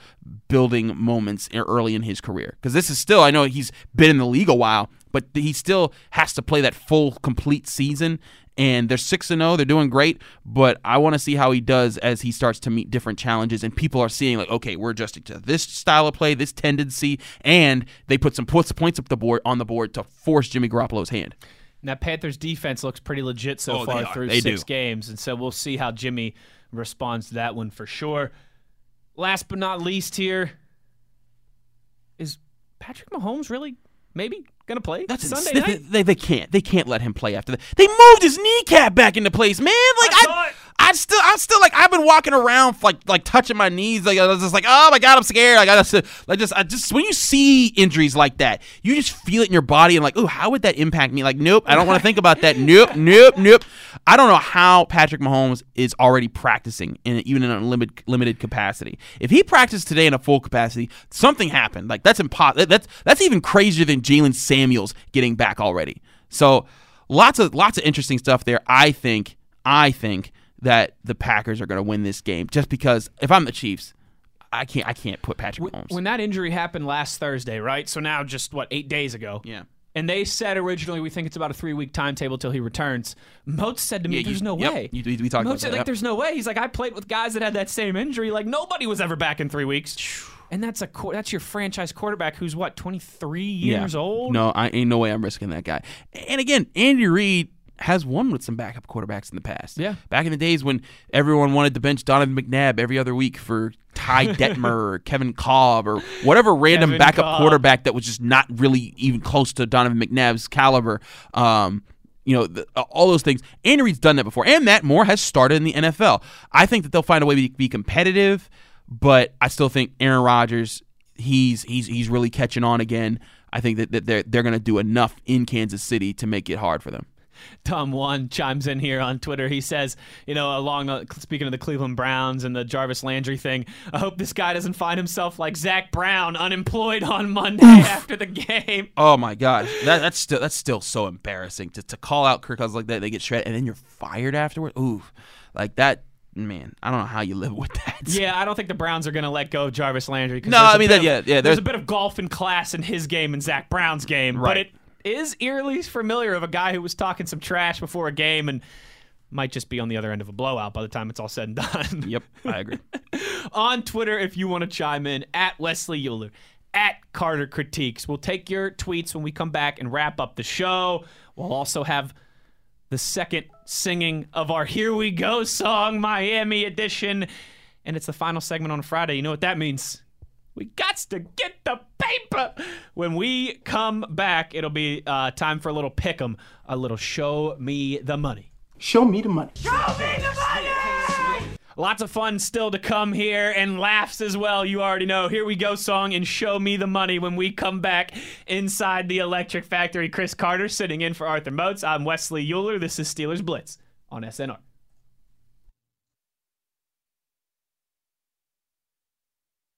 building moments early in his career, because this is still, I know he's been in the league a while, but he still has to play that full, complete season. And they're 6-0, they're doing great, but I want to see how he does as he starts to meet different challenges and people are seeing, like, okay, we're adjusting to this style of play, this tendency, and they put some points up the board on the board to force Jimmy Garoppolo's hand. Now, Panthers defense looks pretty legit so far through six games, and so we'll see how Jimmy responds to that one for sure. Last but not least here, is Patrick Mahomes really maybe going to play Sunday night? They can't. They can't let him play after that. They moved his kneecap back into place, man. Like I'm still I've been walking around like touching my knees. Like I was just like, oh my God, I'm scared. Like I just when you see injuries like that, you just feel it in your body and like, ooh, how would that impact me? Like, nope, I don't want to think about that. Nope. I don't know how Patrick Mahomes is already practicing even in a limited capacity. If he practiced today in a full capacity, something happened. Like that's impossible. That's even crazier than Jalen Samuels getting back already. So lots of interesting stuff there. I think that the Packers are going to win this game, just because if I'm the Chiefs, I can't put Patrick Mahomes. When that injury happened last Thursday, right? So now just, 8 days ago? Yeah. And they said originally, we think it's about a 3-week timetable till he returns. Moats said to me, there's no way. We talked about that. There's no way. He's like, I played with guys that had that same injury. Like, nobody was ever back in 3 weeks. And that's your franchise quarterback who's, 23 years old? No, I ain't no way I'm risking that guy. And again, Andy Reid has won with some backup quarterbacks in the past. Yeah. Back in the days when everyone wanted to bench Donovan McNabb every other week for Ty Detmer or Kevin Cobb or whatever random quarterback that was just not really even close to Donovan McNabb's caliber. All those things. Andy Reid's done that before. And Matt Moore has started in the NFL. I think that they'll find a way to be competitive, but I still think Aaron Rodgers, he's really catching on again. I think that they're going to do enough in Kansas City to make it hard for them. Tom1 chimes in here on Twitter. He says, speaking of the Cleveland Browns and the Jarvis Landry thing, I hope this guy doesn't find himself like Zach Brown, unemployed on Monday after the game. Oh my God, that's still so embarrassing to call out Kirk Cousins like that. They get shredded and then you're fired afterward. Ooh, like that. Man, I don't know how you live with that. Yeah, I don't think the Browns are going to let go of Jarvis Landry. No, there's a bit of golf and class in his game and Zach Brown's game, right. But it is eerily familiar of a guy who was talking some trash before a game and might just be on the other end of a blowout by the time it's all said and done. Yep, I agree. On Twitter, if you want to chime in, at Wesley Uhler, at Carter Critiques. We'll take your tweets when we come back and wrap up the show. We'll also have the second singing of our Here We Go song, Miami edition. And it's the final segment on Friday. You know what that means. We got to get the paper. When we come back, it'll be time for a little pick 'em, a little show me the money. Show me the money. Show me the money! Lots of fun still to come here, and laughs as well. You already know. Here We Go song and Show Me the Money when we come back inside the Electric Factory. Chris Carter sitting in for Arthur Moats. I'm Wesley Uhler. This is Steelers Blitz on SNR.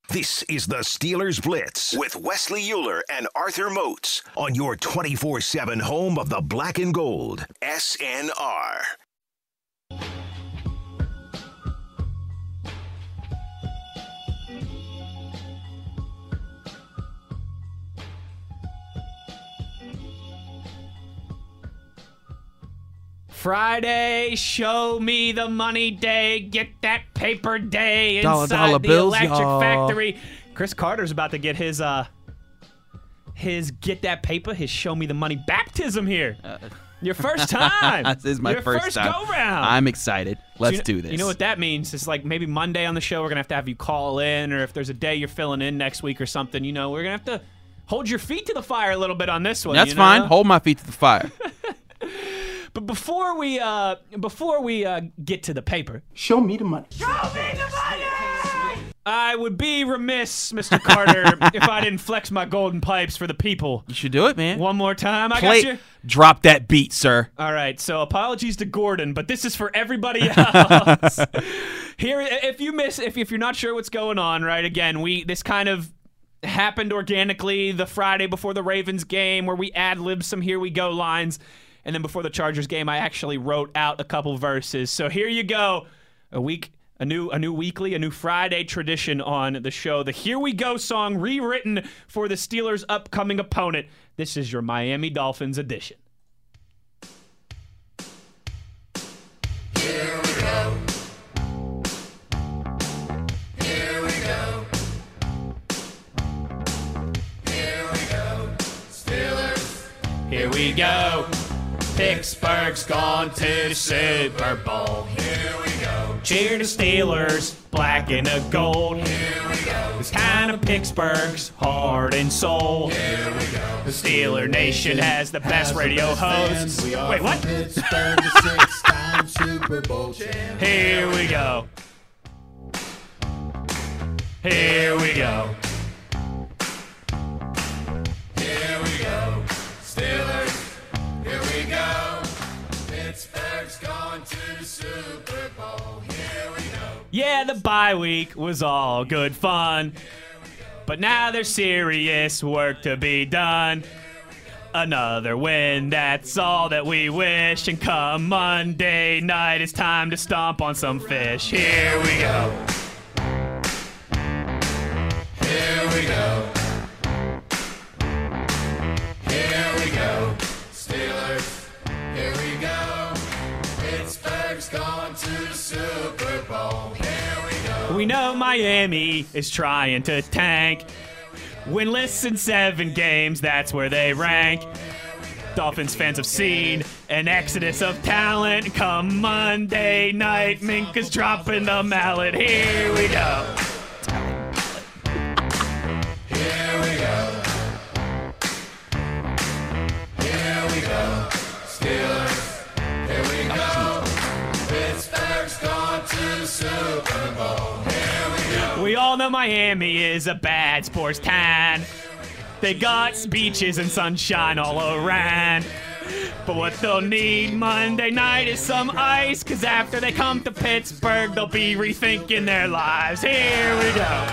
This is the Steelers Blitz with Wesley Uhler and Arthur Moats on your 24/7 home of the black and gold, SNR. Friday, show me the money day, get that paper day inside dollar the bills, Electric Factory. Chris Carter's about to get his get that paper, his show me the money baptism here. Your first time. This is my first time. Go round. I'm excited. Let's do this. You know what that means? It's like maybe Monday on the show, we're going to have you call in, or if there's a day you're filling in next week or something, we're going to have to hold your feet to the fire a little bit on this one. That's fine. Hold my feet to the fire. But before we get to the paper, show me the money. Show me the money! I would be remiss, Mr. Carter, if I didn't flex my golden pipes for the people. You should do it, man. One more time. I got you. Drop that beat, sir. All right. So apologies to Gordon, but this is for everybody else. Here, if you're not sure what's going on, right? Again, this kind of happened organically the Friday before the Ravens game, where we ad-libbed some Here We Go lines. And then before the Chargers game, I actually wrote out a couple verses. So here you go. A new weekly, a new Friday tradition on the show. The Here We Go song rewritten for the Steelers' upcoming opponent. This is your Miami Dolphins edition. Here we go. Here we go. Here we go. Steelers. Here we go. Pittsburgh's gone to Super Bowl. Here we go. Cheer the Steelers, black and a gold. Here we go. It's kind of Pittsburgh's heart and soul. Here we go. The Steeler Nation has the best radio hosts. Wait, what? Pittsburgh, the six-time Super Bowl champion. Here we go. Here we go. Here we go. Steelers. Here we go. Pittsburgh's gone to the Super Bowl. Here we go. Yeah, the bye week was all good fun. But now there's serious work to be done. Another win, that's all that we wish. And come Monday night, it's time to stomp on some fish. Here we go. Here we go. Here we go. Steelers, here we go. Pittsburgh's gone to the Super Bowl. Here we go. We know Miami is trying to tank. Winless in 7 games, that's where they rank. Dolphins fans have seen an exodus of talent. Come Monday night, Minka's dropping the mallet. Here we go. Here we go. Steelers, here we go. Pittsburgh's gone to Super Bowl. Here we go. We all know Miami is a bad sports town. They got beaches and sunshine all around. But what they'll need Monday night is some ice, cause after they come to Pittsburgh, they'll be rethinking their lives. Here we go.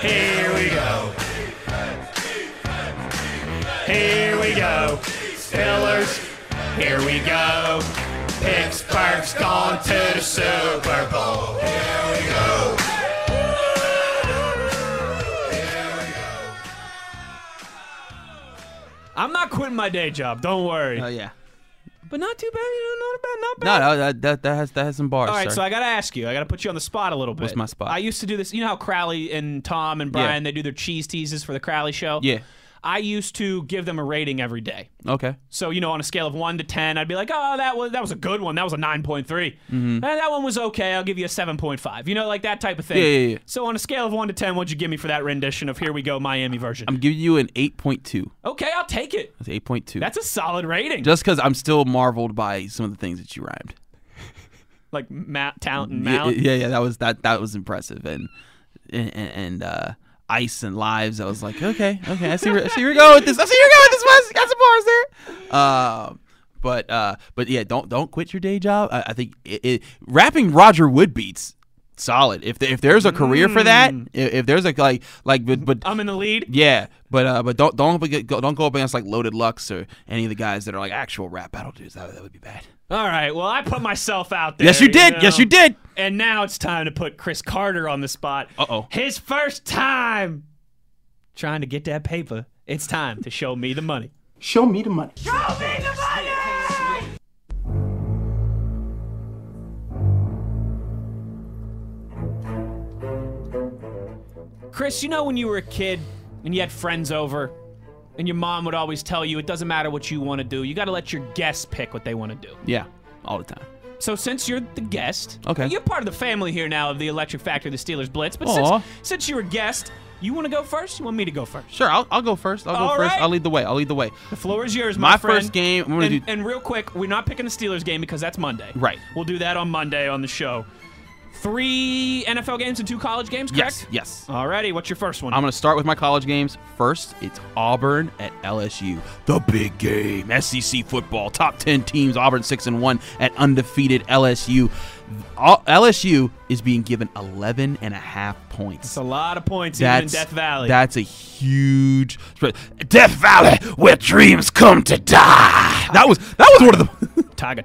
Here we go. Here we go, Steelers, here we go. Pittsburgh's gone to the Super Bowl. Here we go. Here we go. I'm not quitting my day job, don't worry. Oh, yeah. But not too bad, not bad. No, that has some bars, all right, sir. So I got to ask you. I got to put you on the spot a little bit. What's my spot? I used to do this. You know how Crowley and Tom and Brian, they do their cheese teases for the Crowley show? Yeah. I used to give them a rating every day. Okay. So, you know, on a scale of 1 to 10, I'd be like, oh, that was a good one. That was a 9.3. Mm-hmm. That one was okay. I'll give you a 7.5. You know, like that type of thing. Yeah. So on a scale of 1 to 10, what'd you give me for that rendition of Here We Go Miami version? I'm giving you an 8.2. Okay, I'll take it. That's 8.2. That's a solid rating. Just because I'm still marveled by some of the things that you rhymed. Like talent and mount? Yeah, that was impressive. And ice and lives. I was like, okay. I see where you're going with this. I see where you're going with this, Wes. Got some bars there. But yeah, don't quit your day job. I think rapping Roger Wood beats solid. If there's a career for that, if there's a like but I'm in the lead. Yeah, but don't go up against like Loaded Lux or any of the guys that are like actual rap battle dudes. That would be bad. All right, well, I put myself out there. Yes, you did. You know? Yes, you did. And now it's time to put Chris Carter on the spot. Uh-oh. His first time trying to get that paper. It's time to show me the money. Show me the money. Show me the money! Chris, you know when you were a kid and you had friends over and your mom would always tell you it doesn't matter what you want to do. You got to let your guests pick what they want to do. Yeah, all the time. So since you're the guest, you're part of the family here now of the Electric Factory, the Steelers Blitz. But since you're a guest, you want to go first? You want me to go first? Sure, I'll go first. I'll lead the way. The floor is yours, my friend. My first game. I'm gonna and real quick, we're not picking the Steelers game because that's Monday. Right. We'll do that on Monday on the show. 3 NFL games and 2 college games, correct? Yes. Alrighty, what's your first one? I'm going to start with my college games. First, it's Auburn at LSU. The big game. SEC football. Top 10 teams. Auburn 6-1 at undefeated LSU. LSU is being given 11.5 points. That's a lot of points, even in Death Valley. That's a huge spread. Death Valley, where dreams come to die. That was one of the Taga.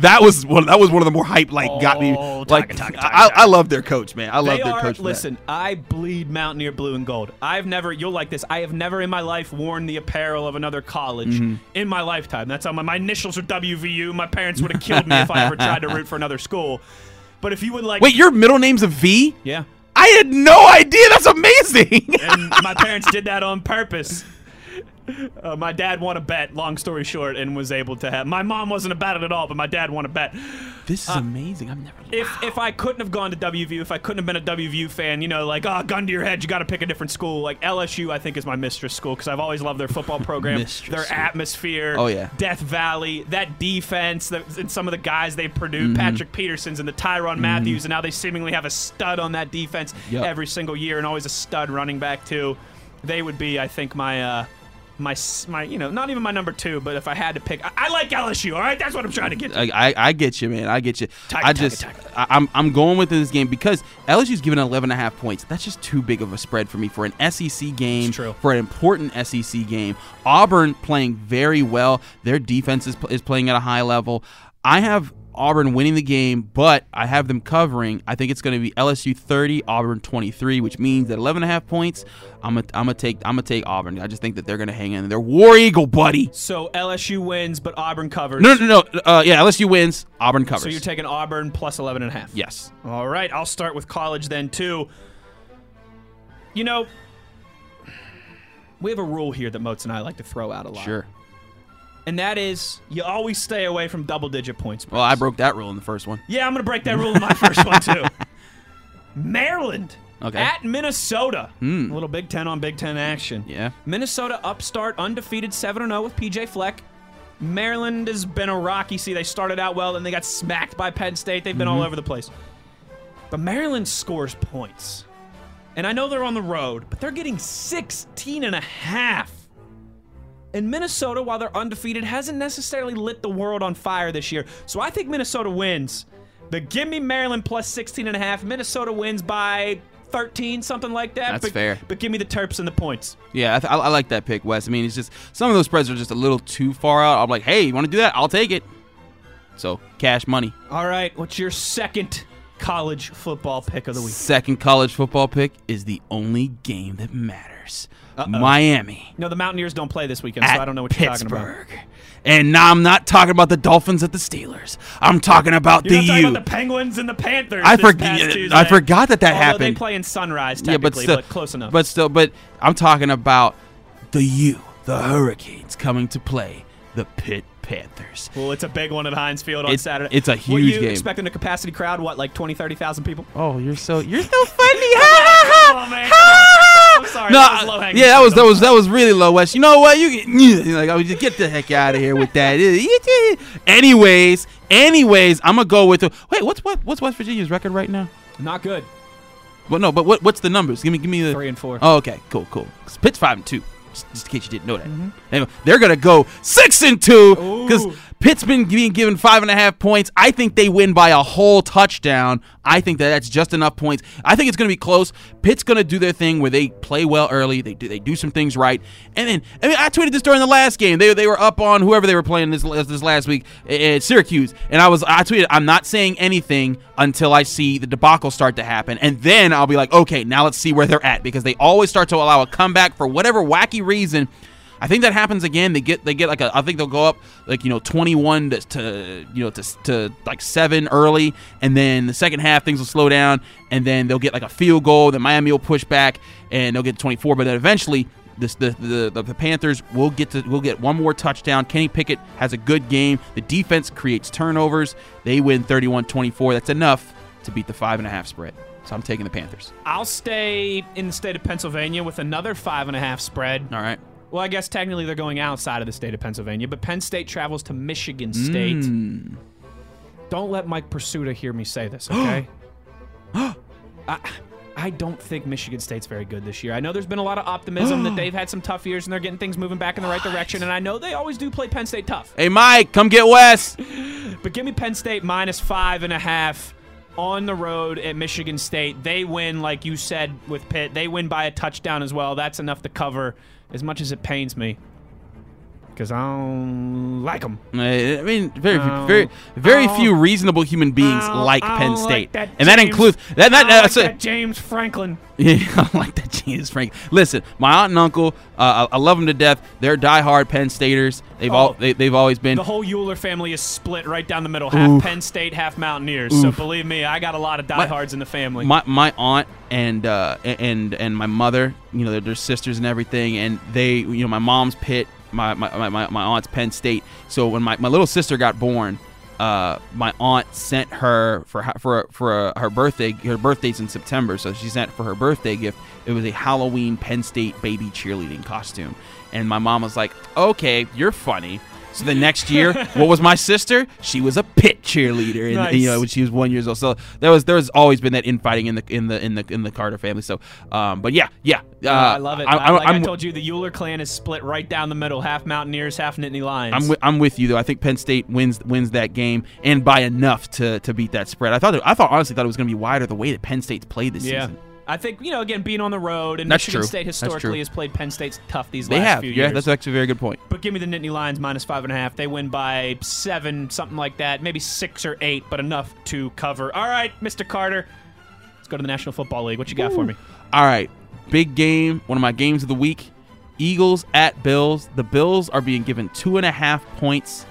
That was one of the more hype got me. I love their coach, man. I love their coach. Listen, I bleed Mountaineer blue and gold. You'll like this. I have never in my life worn the apparel of another college in my lifetime. That's how my initials are WVU. My parents would have killed me if I ever tried to root for another school. But if you would like, wait, your middle name's a V? Yeah. I had no idea. That's amazing. And my parents did that on purpose. My dad won a bet, long story short, and was able to have... My mom wasn't about it at all, but my dad won a bet. This is amazing. If I couldn't have gone to WVU, if I couldn't have been a WVU fan, gun to your head, you got to pick a different school. Like, LSU, I think, is my mistress school because I've always loved their football program, their atmosphere, Death Valley, that defense, and some of the guys they produced, Patrick Peterson's and the Tyrann Matthews, and now they seemingly have a stud on that defense every single year and always a stud running back, too. They would be, I think, my not even my number 2, but if I had to pick, I like LSU. All right, that's what I'm trying to get to. I get you, man. I get you. I'm going with this game because LSU's given 11.5 points. That's just too big of a spread for me for an SEC game, for an important SEC game. Auburn playing very well. Their defense is playing at a high level. I have Auburn winning the game, but I have them covering. I think it's going to be LSU 30, Auburn 23, which means that 11.5 points. I'm gonna take Auburn. I just think that they're gonna hang in. They're War Eagle, buddy. So LSU wins, but Auburn covers. No. LSU wins, Auburn covers. So you're taking Auburn plus 11.5. Yes. All right. I'll start with college then too. We have a rule here that Moats and I like to throw out a lot. Sure. And that is, you always stay away from double-digit points. Well, I broke that rule in the first one. Yeah, I'm going to break that rule in my first one, too. Maryland at Minnesota. A little Big Ten on Big Ten action. Yeah. Minnesota upstart, undefeated, 7-0 with P.J. Fleck. Maryland has been a rocky season. They started out well, then they got smacked by Penn State. They've been all over the place. But Maryland scores points. And I know they're on the road, but they're getting 16.5. And Minnesota, while they're undefeated, hasn't necessarily lit the world on fire this year. So I think Minnesota wins. But give me Maryland plus 16.5. Minnesota wins by 13, something like that. That's fair. But give me the Terps and the points. Yeah, I like that pick, Wes. I mean, it's just some of those spreads are just a little too far out. I'm like, hey, you want to do that? I'll take it. So, cash money. All right, what's your second college football pick of the week? Second college football pick is the only game that matters. Miami. No, the Mountaineers don't play this weekend, so I don't know what you're talking about. And now I'm not talking about the Dolphins at the Steelers. I'm talking about about the Penguins and the Panthers. I forgot that happened. They play in Sunrise, technically, but close enough. But still, I'm talking about the Hurricanes coming to play the Pitt Panthers. Well, it's a big one at Heinz Field on Saturday. It's a huge game. Were you expecting a capacity crowd? What, like 20,000, 30,000 people? Oh, you're so funny! Oh, man. I'm sorry. No, that was low hanging. Yeah, that was really low, Wes. You know what? I would just get the heck out of here with that. Anyways, I'm gonna go with what's West Virginia's record right now? Not good. Well, no, but what's the numbers? Give me the 3-4. Oh, okay, cool. Pitt's 5-2. Just in case you didn't know that. Anyway, they're going to go 6-2 because Pitt's been being given 5.5 points. I think they win by a whole touchdown. I think that's just enough points. I think it's going to be close. Pitt's going to do their thing where they play well early. They do some things right. And then, I tweeted this during the last game. They were up on whoever they were playing this last week at Syracuse. And I tweeted, I'm not saying anything until I see the debacle start to happen. And then I'll be like, okay, now let's see where they're at, because they always start to allow a comeback for whatever wacky reason. I think that happens again. They get like I think they'll go up 21 to like 7 early, and then the second half things will slow down, and then they'll get like a field goal. Then Miami will push back, and they'll get 24. But then eventually, the Panthers will get one more touchdown. Kenny Pickett has a good game. The defense creates turnovers. They win 31-24. That's enough to beat the 5.5 spread. So I'm taking the Panthers. I'll stay in the state of Pennsylvania with another 5.5 spread. All right. Well, I guess technically they're going outside of the state of Pennsylvania, but Penn State travels to Michigan State. Don't let Mike Pursuta hear me say this, okay? I don't think Michigan State's very good this year. I know there's been a lot of optimism that they've had some tough years and they're getting things moving back in the right direction, and I know they always do play Penn State tough. Hey, Mike, come get Wes. But give me Penn State -5.5 on the road at Michigan State. They win, like you said, with Pitt. They win by a touchdown as well. That's enough to cover, as much as it pains me, because I don't like them. I mean, very few reasonable human beings like Penn State. Like and James, that includes... I like that James Franklin. Yeah, I like that James Franklin. Listen, my aunt and uncle, I love them to death. They're diehard Penn Staters. They've always been. The whole Uhler family is split right down the middle. Half Penn State, half Mountaineers. So believe me, I got a lot of diehards in the family. My aunt and my mother, you know, they're sisters and everything, and they, you know, my mom's Pitt. My aunt's Penn State. So when my little sister got born, my aunt sent her for her birthday. Her birthday's in September, so she sent for her birthday gift. It was a Halloween Penn State baby cheerleading costume, and my mom was like, "Okay, you're funny." So the next year, what was my sister? She was a Pitt cheerleader, and nice. You know, when she was 1 year old. So there was always been that infighting in the Carter family. So, but yeah. I love it. I told you, the Uhler clan is split right down the middle, half Mountaineers, half Nittany Lions. I'm with you though. I think Penn State wins that game, and by enough to beat that spread. I honestly thought it was going to be wider the way that Penn State's played this season. I think, you know, again, being on the road, and Michigan State historically has played Penn State's tough these last few years. Yeah, that's actually a very good point. But give me the Nittany Lions -5.5. They win by 7, something like that, maybe 6 or 8, but enough to cover. All right, Mr. Carter, let's go to the National Football League. What you got for me? All right, big game, one of my games of the week, Eagles at Bills. The Bills are being given 2.5 points.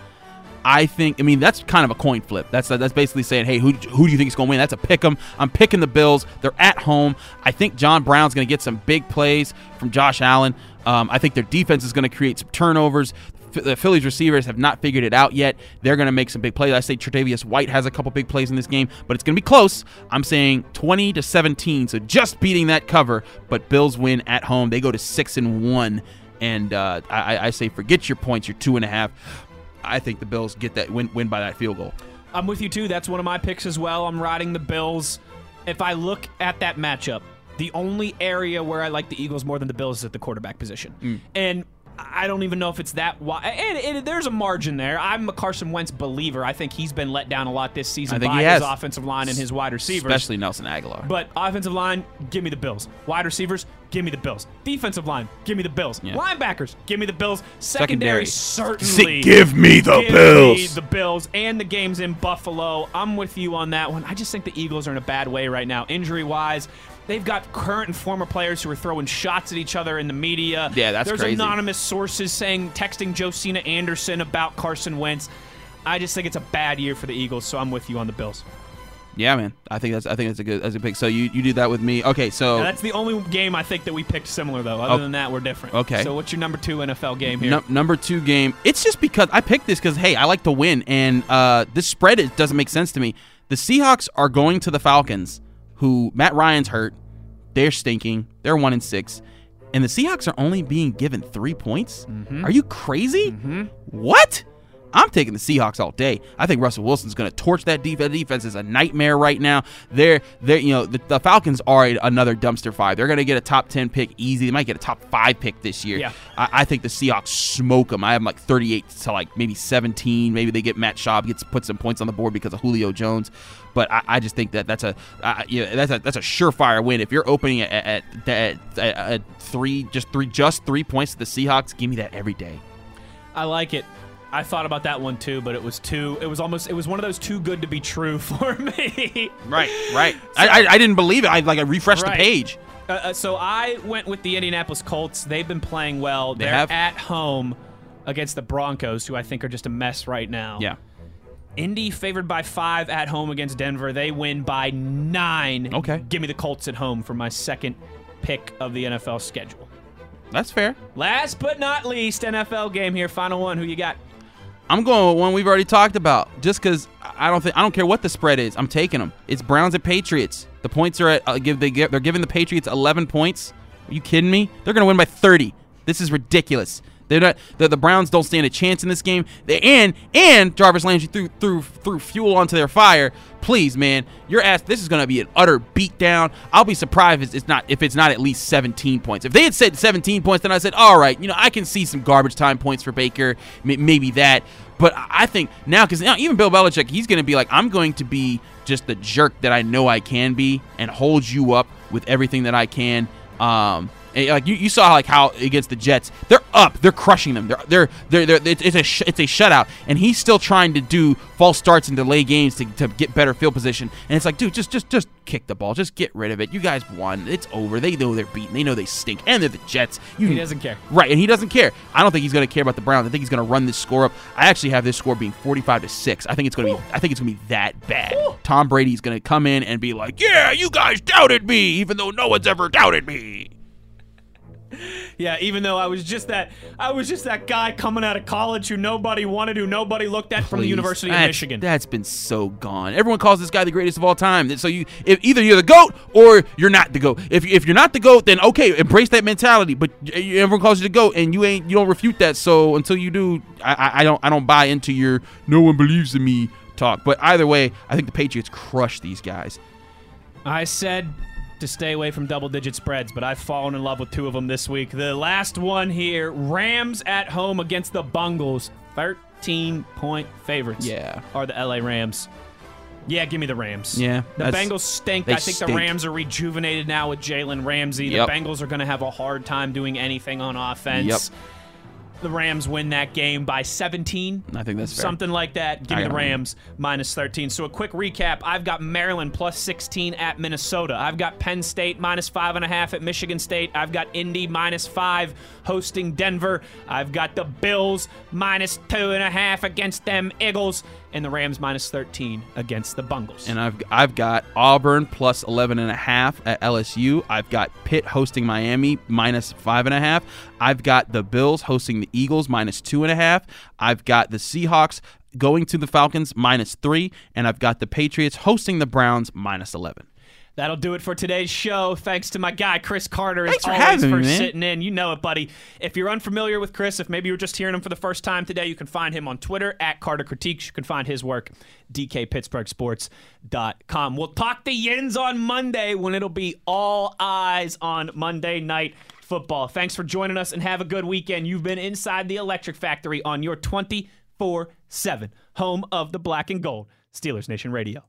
I mean, that's kind of a coin flip. That's basically saying, hey, who do you think is going to win? That's a pick 'em. I'm picking the Bills. They're at home. I think John Brown's going to get some big plays from Josh Allen. I think their defense is going to create some turnovers. The Phillies receivers have not figured it out yet. They're going to make some big plays. I say Tre'Davious White has a couple big plays in this game, but it's going to be close. I'm saying 20-17, so just beating that cover. But Bills win at home. They go to 6-1, and I say forget your points. You're 2.5. I think the Bills get that win by that field goal. I'm with you, too. That's one of my picks as well. I'm riding the Bills. If I look at that matchup, the only area where I like the Eagles more than the Bills is at the quarterback position. And I don't even know if it's that wide. And there's a margin there. I'm a Carson Wentz believer. I think he's been let down a lot this season by his offensive line and his wide receivers. Especially Nelson Aguilar. But offensive line, give me the Bills. Wide receivers, give me the Bills. Defensive line, give me the Bills. Yeah. Linebackers, give me the Bills. Secondary, certainly. Give me the Bills. Give me the Bills. And the game's in Buffalo. I'm with you on that one. I just think the Eagles are in a bad way right now, injury-wise. They've got current and former players who are throwing shots at each other in the media. Yeah, that's crazy. There's anonymous sources texting Josina Anderson about Carson Wentz. I just think it's a bad year for the Eagles, so I'm with you on the Bills. Yeah, man. I think that's a good pick. So you do that with me. Okay, so that's the only game I think that we picked similar though. Other than that, we're different. Okay. So what's your #2 NFL game here? Number 2 game. It's just because I picked this because, hey, I like to win, and this spread, it doesn't make sense to me. The Seahawks are going to the Falcons, who Matt Ryan's hurt. They're stinking. They're 1-6. And the Seahawks are only being given 3 points? Are you crazy? What? I'm taking the Seahawks all day. I think Russell Wilson's going to torch that defense. The defense is a nightmare right now. The Falcons are another dumpster fire. They're going to get a top 10 pick easy. They might get a top 5 pick this year. Yeah. I think the Seahawks smoke them. I have them like 38 to maybe 17. Maybe they get Matt Schaub, puts some points on the board because of Julio Jones. But I just think that's a surefire win. If you're opening at 3, just three points to the Seahawks, give me that every day. I like it. I thought about that one too, but it was one of those too good to be true for me. Right. So, I didn't believe it. I refreshed the page. So I went with the Indianapolis Colts. They've been playing well. They're at home against the Broncos, who I think are just a mess right now. Yeah. Indy favored by 5 at home against Denver. They win by 9. Okay. Give me the Colts at home for my second pick of the NFL schedule. That's fair. Last but not least, NFL game here. Final one. Who you got? I'm going with one we've already talked about, just because I don't care what the spread is. I'm taking them. It's Browns and Patriots. The points are they're giving the Patriots 11 points. Are you kidding me? They're going to win by 30. This is ridiculous. The Browns don't stand a chance in this game. And Jarvis Landry threw fuel onto their fire. Please, man, your ass. This is going to be an utter beatdown. I'll be surprised if it's not at least 17 points. If they had said 17 points, then I said, all right, I can see some garbage time points for Baker, maybe that. But I think now, because now even Bill Belichick, he's going to be like, I'm going to be just the jerk that I know I can be and hold you up with everything that I can. You saw how against the Jets, they're up, they're crushing them. It's a shutout, and he's still trying to do false starts and delay games to get better field position. And it's like, dude, just kick the ball, just get rid of it. You guys won, it's over. They know they're beaten, they know they stink, and they're the Jets. He doesn't care, right? And he doesn't care. I don't think he's going to care about the Browns. I think he's going to run this score up. I actually have this score being 45-6. I think it's going to be that bad. Ooh. Tom Brady's going to come in and be like, yeah, you guys doubted me, even though no one's ever doubted me. Yeah, even though I was just that guy coming out of college who nobody wanted, who nobody looked at. Please, from the University of Michigan. That's been so gone. Everyone calls this guy the greatest of all time. So if either you're the GOAT or you're not the GOAT. If you're not the GOAT, then okay, embrace that mentality. But everyone calls you the GOAT, and you don't refute that. So until you do, I don't buy into your no one believes in me talk. But either way, I think the Patriots crush these guys. I said to stay away from double-digit spreads, but I've fallen in love with two of them this week. The last one here, Rams at home against the Bengals. 13-point favorites are the LA Rams. Yeah, give me the Rams. Yeah, the Bengals stink. I think the Rams are rejuvenated now with Jalen Ramsey. Yep. The Bengals are going to have a hard time doing anything on offense. Yep. The Rams win that game by 17. I think that's fair. Something like that. Give me the Rams minus 13. So a quick recap. I've got Maryland plus 16 at Minnesota. I've got Penn State minus 5.5 at Michigan State. I've got Indy minus 5 hosting Denver. I've got the Bills minus 2.5 against them Eagles. And the Rams minus 13 against the Bengals. And I've got Auburn plus 11.5 at LSU. I've got Pitt hosting Miami minus 5.5. I've got the Bills hosting the Eagles minus 2.5. I've got the Seahawks going to the Falcons minus 3. And I've got the Patriots hosting the Browns minus 11. That'll do it for today's show. Thanks to my guy, Chris Carter, as always, for sitting in. You know it, buddy. If you're unfamiliar with Chris, if maybe you were just hearing him for the first time today, you can find him on Twitter, @CarterCritiques. You can find his work, dkpittsburghsports.com. We'll talk the Yins on Monday when it'll be all eyes on Monday Night Football. Thanks for joining us, and have a good weekend. You've been inside the Electric Factory on your 24/7 home of the black and gold, Steelers Nation Radio.